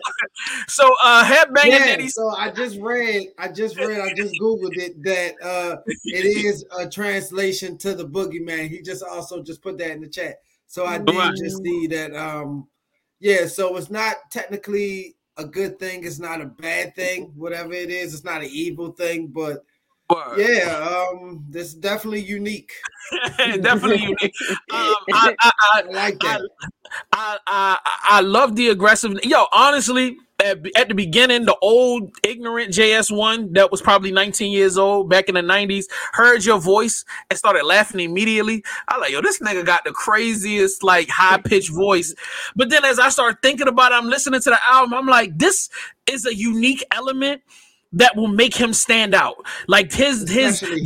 So uh headbanging yeah, nitties. So I just read, I just read, I just Googled it that uh it is a translation to the boogeyman. He just also just put that in the chat. So I did right. just see that um yeah, so it's not technically a good thing, it's not a bad thing, whatever it is, it's not an evil thing, but Word. Yeah, um, this is definitely unique. Definitely unique. Um, I, I, I, I like that. I, I, I, I love the aggressiveness. Yo, honestly, at, at the beginning, the old ignorant J S one that was probably nineteen years old back in the nineties heard your voice and started laughing immediately. I like, yo, this nigga got the craziest, like, high-pitched voice. But then as I start thinking about it, I'm listening to the album, I'm like, this is a unique element that will make him stand out. Like his, his, his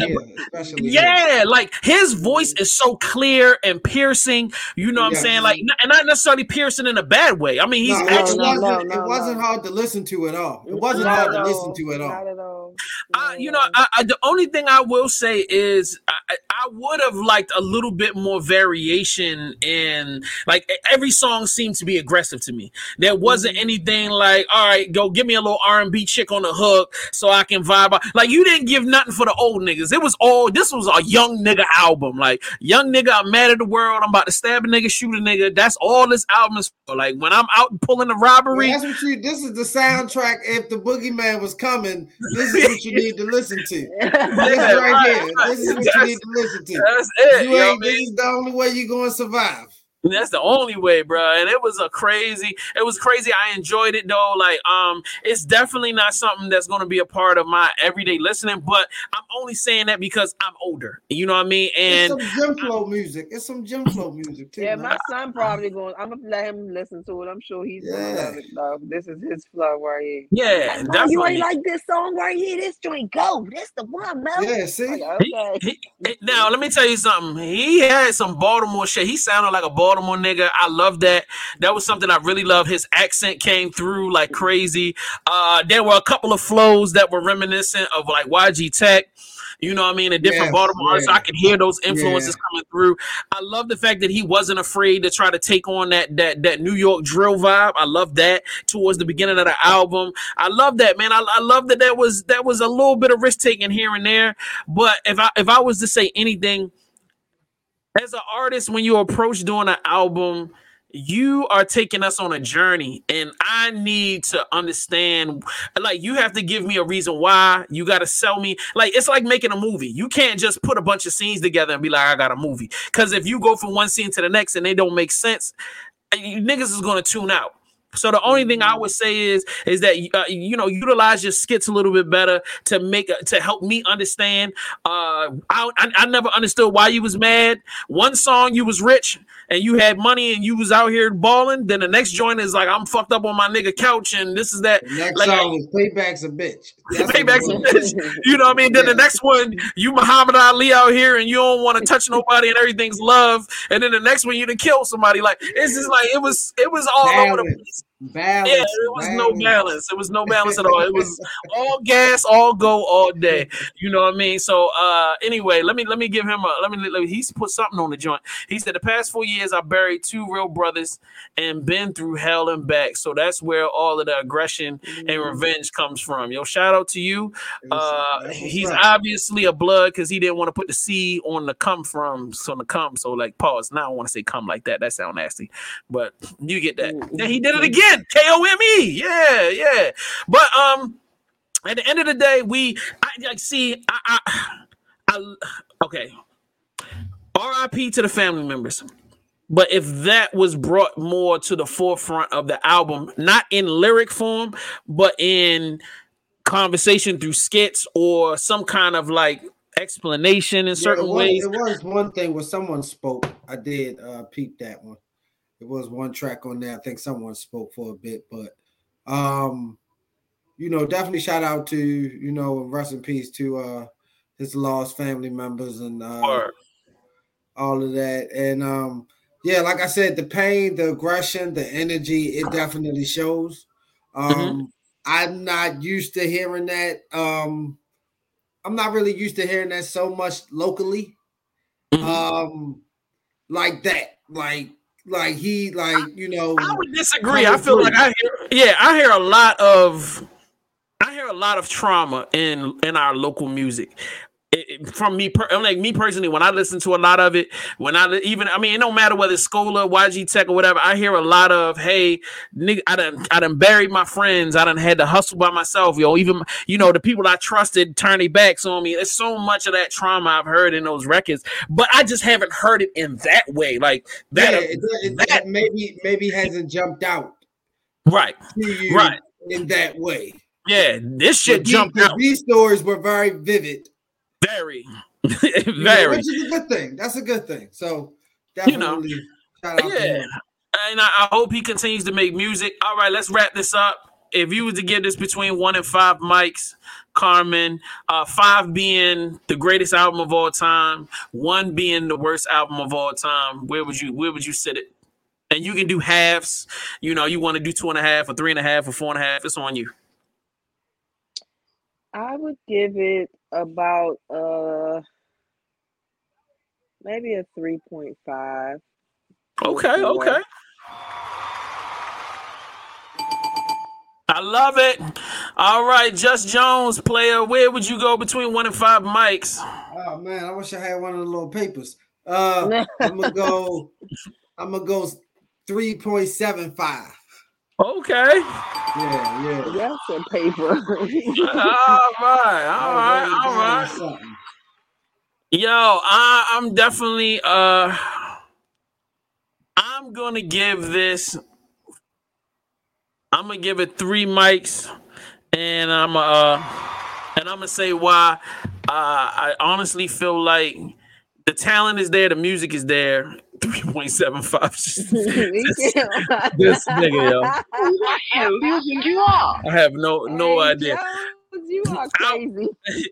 yeah, him. Like his voice is so clear and piercing. You know what yeah. I'm saying? Like, and not necessarily piercing in a bad way. I mean, he's no, actually. No, no, it, no, it wasn't no. hard to listen to at all. It wasn't not hard to all. listen to at all. Not at all. I, you know, I, I, the only thing I will say is I, I would have liked a little bit more variation in, like, every song seemed to be aggressive to me. There wasn't anything like, all right, go give me a little R and B chick on the hook so I can vibe out. Like, you didn't give nothing for the old niggas. It was all, this was a young nigga album. Like, young nigga, I'm mad at the world. I'm about to stab a nigga, shoot a nigga. That's all this album is for. Like, when I'm out pulling the robbery. Well, that's what you, this is the soundtrack. If the boogeyman was coming, this is what you need to listen to. This yeah, right I, here. This is what you need to listen to. That's it. You, you ain't, this is the only way you're going to survive. That's the only way, bro. And it was a crazy, it was crazy. I enjoyed it though. Like, um, it's definitely not something that's going to be a part of my everyday listening, but I'm only saying that because I'm older. You know what I mean? And it's some gym flow music. It's some gym flow music too. Yeah, man. My son probably going, I'm going to let him listen to it. I'm sure he's yeah. going to love it. This is his flow right here. Yeah. Like, definitely. You ain't like this song right here. This joint go. This the one, man. Yeah, see? Like, okay. he, he, now, let me tell you something. He had some Baltimore shit. He sounded like a Baltimore Baltimore nigga. I love that. That was something I really love. His accent came through like crazy. Uh, there were a couple of flows that were reminiscent of like Y G Tech. you know what I mean, a different yeah, Baltimore artist. Yeah. I could hear those influences yeah. coming through. I love the fact that he wasn't afraid to try to take on that that that New York drill vibe. I love that towards the beginning of the album. I love that, man. I, I love that that was that was a little bit of risk taking here and there. But if I if I was to say anything, as an artist, when you approach doing an album, you are taking us on a journey, and I need to understand, like, you have to give me a reason why. You got to sell me. Like, it's like making a movie. You can't just put a bunch of scenes together and be like, I got a movie. Because if you go from one scene to the next and they don't make sense, you niggas is going to tune out. So the only thing I would say is, is that, uh, you know, utilize your skits a little bit better to make, a, to help me understand. Uh, I, I I never understood why you was mad. One song you was rich and you had money and you was out here balling. Then the next joint is like, I'm fucked up on my nigga couch and this is that. The next like, song is Payback's a Bitch. Payback's a Bitch. You know what I mean? Then yeah. the next one, you Muhammad Ali out here and you don't want to touch nobody and everything's love. And then the next one, you done kill somebody. Like, it's just like, it was, it was all balance. Over the place. Balance, yeah, it was balance. no balance. It was no balance at all. It was all gas, all go, all day. You know what I mean? So uh, anyway, let me let me give him a let me, let me. He's put something on the joint. He said the past four years I buried two real brothers and been through hell and back. So that's where all of the aggression mm-hmm. and revenge comes from. Yo, shout out to you. Uh, he's right. obviously a blood because he didn't want to put the C on the come from. So the come. So like pause. Now I want to say come like that. That sound nasty, but you get that. Ooh, then he did it again. K O M E yeah yeah but um at the end of the day we I like see I I, I okay R I P to the family members. But if that was brought more to the forefront of the album, not in lyric form but in conversation through skits or some kind of like explanation in yeah, certain it was, ways. It was one thing where someone spoke. I did uh peep that one. It was one track on there. I think someone spoke for a bit, but, um, you know, definitely shout out to, you know, rest in peace to uh, his lost family members and uh, all of that. And, um, yeah, like I said, the pain, the aggression, the energy, it definitely shows. Um, mm-hmm. I'm not used to hearing that. Um, I'm not really used to hearing that so much locally. Mm-hmm. Um, like that, like, Like he, like you know, I would disagree. I feel like I hear, yeah, I hear a lot of, I hear a lot of trauma in in our local music. It, it, from me, per, like me personally, when I listen to a lot of it, when I even, I mean, it don't matter whether it's Scholar, Y G Tech, or whatever. I hear a lot of, hey, nigga, I done, I done buried my friends. I done had to hustle by myself. Yo, even you know the people I trusted turn their backs on me. There's so much of that trauma I've heard in those records, but I just haven't heard it in that way. Like that, yeah, it, it, that maybe maybe hasn't jumped out, right, right, in that way. Yeah, this shit jumped out. These stories were very vivid. Very, very. You know, which is a good thing. That's a good thing. So, definitely you know, shout out yeah. to him. And I, I hope he continues to make music. All right, let's wrap this up. If you were to give this between one and five mics, Carmen, uh, five being the greatest album of all time, one being the worst album of all time, where would you where would you sit it? And you can do halves. You know, you want to do two and a half, or three and a half, or four and a half. It's on you. I would give it about uh maybe a three point five. Okay, okay. I love it. All right, Just Jones, player, where would you go between one and five mics? Oh man, I wish I had one of the little papers. Uh I'm gonna go I'm gonna go three point seven five. Okay. Yeah, yeah. That's a paper. all right, all right, all right. Yo, I, I'm definitely. Uh, I'm gonna give this. I'm gonna give it three mics, and I'm uh, and I'm gonna say why. Uh, I honestly feel like the talent is there, the music is there. three point seven five. this, this nigga, yo. What you think you are? I have no no idea. You are crazy. I,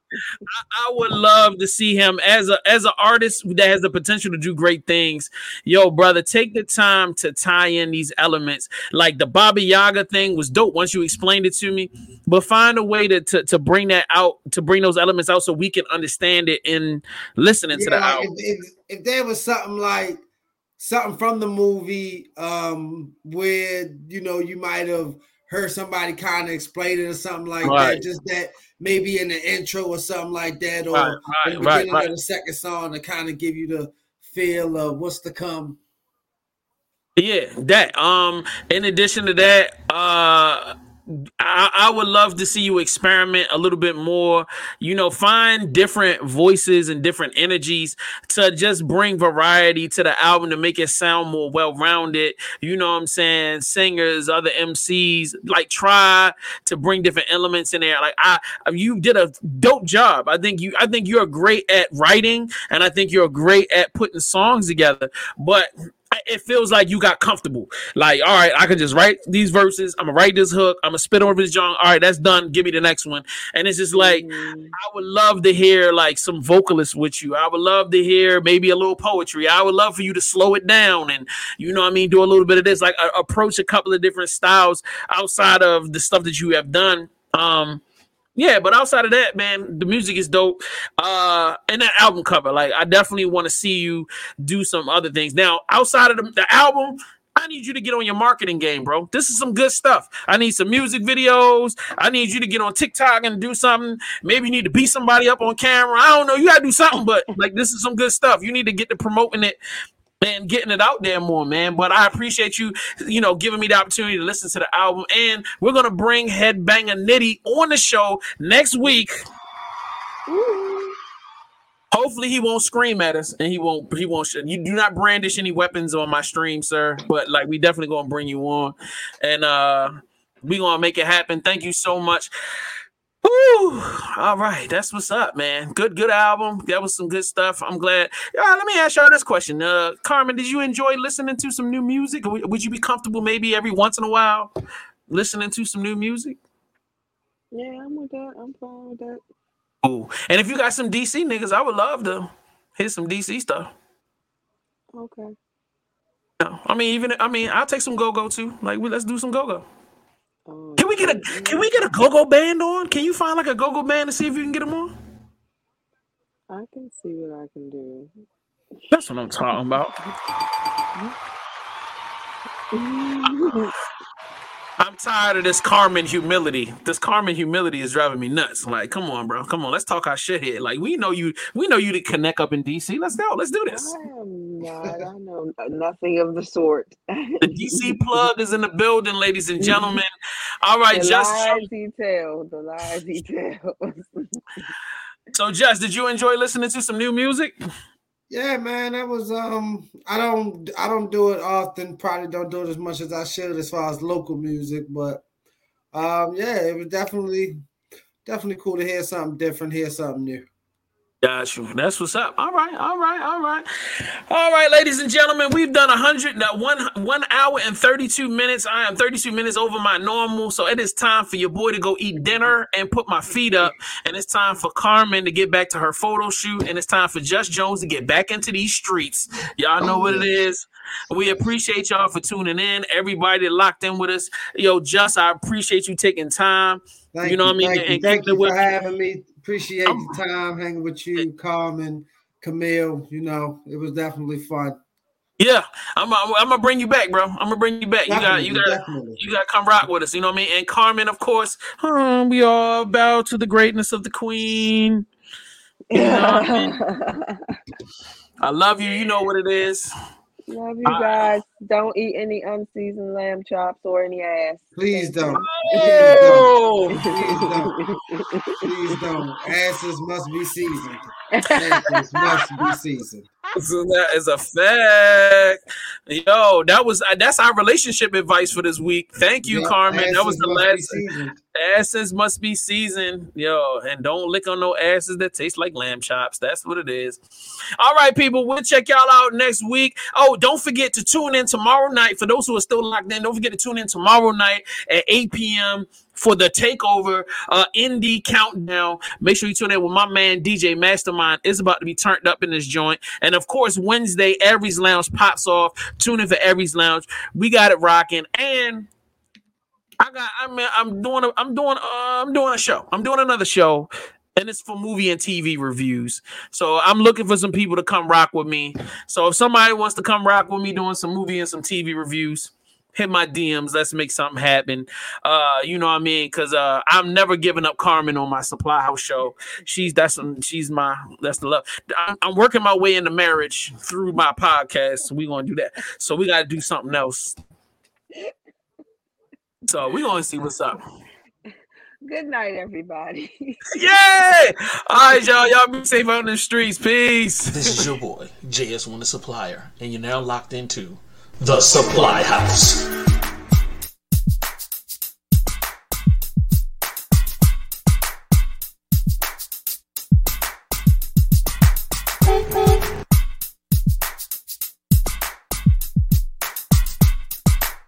I would love to see him as a as an artist that has the potential to do great things. Yo, brother, take the time to tie in these elements. Like the Baba Yaga thing was dope once you explained it to me, but find a way to to, to bring that out, to bring those elements out so we can understand it in listening yeah, to the like album. If, if, if there was something like something from the movie um, where, you know, you might have heard somebody kind of explain it or something like right. that, just that maybe in the intro or something like that, or right, right, the beginning right, right. of the second song to kind of give you the feel of what's to come. Yeah, that. Um, in addition to that, uh, I, I would love to see you experiment a little bit more, you know, find different voices and different energies to just bring variety to the album to make it sound more well-rounded. You know what I'm saying? Singers, other M Cs, like try to bring different elements in there. Like I, you did a dope job. I think you, I think you're great at writing, and I think you're great at putting songs together, but it feels like you got comfortable. Like, all right, I can just write these verses. I'm going to write this hook. I'm going to spit over this genre. All right, that's done. Give me the next one. And it's just like, mm-hmm. I would love to hear like some vocalists with you. I would love to hear maybe a little poetry. I would love for you to slow it down and, you know what I mean, do a little bit of this. Like uh, approach a couple of different styles outside of the stuff that you have done. Um, yeah, but outside of that, man, the music is dope. Uh, and that album cover, like, I definitely want to see you do some other things. Now, outside of the, the album, I need you to get on your marketing game, bro. This is some good stuff. I need some music videos. I need you to get on TikTok and do something. Maybe you need to beat somebody up on camera. I don't know. You got to do something, but, like, this is some good stuff. You need to get to promoting it and getting it out there more, man. But I appreciate you, you know, giving me the opportunity to listen to the album. And we're going to bring Headbanging Nitty on the show next week. Ooh. Hopefully he won't scream at us and he won't, he won't, you do not brandish any weapons on my stream, sir. But like, we definitely going to bring you on and uh, we going to make it happen. Thank you so much. Ooh, all right, that's what's up, man. Good, good album. That was some good stuff. I'm glad. All right, let me ask y'all this question. Uh, Carmen, did you enjoy listening to some new music? Would you be comfortable maybe every once in a while listening to some new music? Yeah, I'm with that. I'm fine with that. Ooh, and if you got some D C niggas, I would love to hear some D C stuff. Okay. No, I mean, even I mean, I'll take some go-go too. Like, let's do some go-go. Oh, can we get a can we get a go-go band on? Can you find like a go-go band to see if you can get them on? I can see what I can do. That's what I'm talking about. I'm tired of this Carmen humility. This Carmen humility is driving me nuts. Like, come on, bro. Come on, let's talk our shit here. Like, we know you we know you to connect up in D C. Let's go. Let's do this. I am not. I know nothing of the sort. The D C plug is in the building, ladies and gentlemen. All right, the Just live detail. The live detail. So, Just, did you enjoy listening to some new music? Yeah, man, that was um. I don't, I don't do it often. Probably don't do it as much as I should as far as local music, but um, yeah, it was definitely, definitely cool to hear something different, hear something new. Got you. That's what's up. All right, all right, all right, all right, ladies and gentlemen, we've done a hundred now one one hour and thirty-two minutes. I am thirty-two minutes over my normal, so it is time for your boy to go eat dinner and put my feet up, and it's time for Carmen to get back to her photo shoot, and it's time for Just Jones to get back into these streets. Y'all know what it is. We appreciate y'all for tuning in. Everybody locked in with us. Yo, Just, I appreciate you taking time. Thank you know you, what I mean? Thank, and thank you for having me. Appreciate um, the time hanging with you, Carmen, Camille. You know, it was definitely fun. Yeah, I'm, I'm, I'm gonna bring you back, bro. I'm gonna bring you back. Definitely, you got, you got, definitely. You got to come rock with us. You know what I mean? And Carmen, of course, um, we all bow to the greatness of the Queen. You know what I mean? I love you. You know what it is. Love you guys. Uh, don't eat any unseasoned lamb chops or any ass. Please don't. Oh. Please don't. Please don't. Asses must be seasoned. Asses must be seasoned. So that is a fact. Yo, that was uh, that's our relationship advice for this week. Thank you, yeah, Carmen. That was the last. Asses must be seasoned. Yo, and don't lick on no asses that taste like lamb chops. That's what it is. All right, people, we'll check y'all out next week. Oh, don't forget to tune in tomorrow night. For those who are still locked in, don't forget to tune in tomorrow night at eight p.m. for the Takeover uh, Indie Countdown. Make sure you tune in with my man, D J Mastermind. It's about to be turned up in this joint. And of course, Wednesday, Aries Lounge pops off. Tune in for Aries Lounge. We got it rocking. And I got, I mean, I'm doing, a, I'm doing, uh, I'm doing a show. I'm doing another show. And it's for movie and T V reviews. So I'm looking for some people to come rock with me. So if somebody wants to come rock with me doing some movie and some T V reviews, hit my D Ms. Let's make something happen. Uh, you know what I mean? Because uh, I'm never giving up Carmen on my Supply House show. She's that's she's my that's the love. I'm, I'm working my way into marriage through my podcast. So we're gonna do that. So we gotta do something else. So we're gonna see what's up. Good night, everybody. Yay! All right, y'all. Y'all be safe out in the streets. Peace. This is your boy, J S one, the supplier, and you're now locked into The Supply House.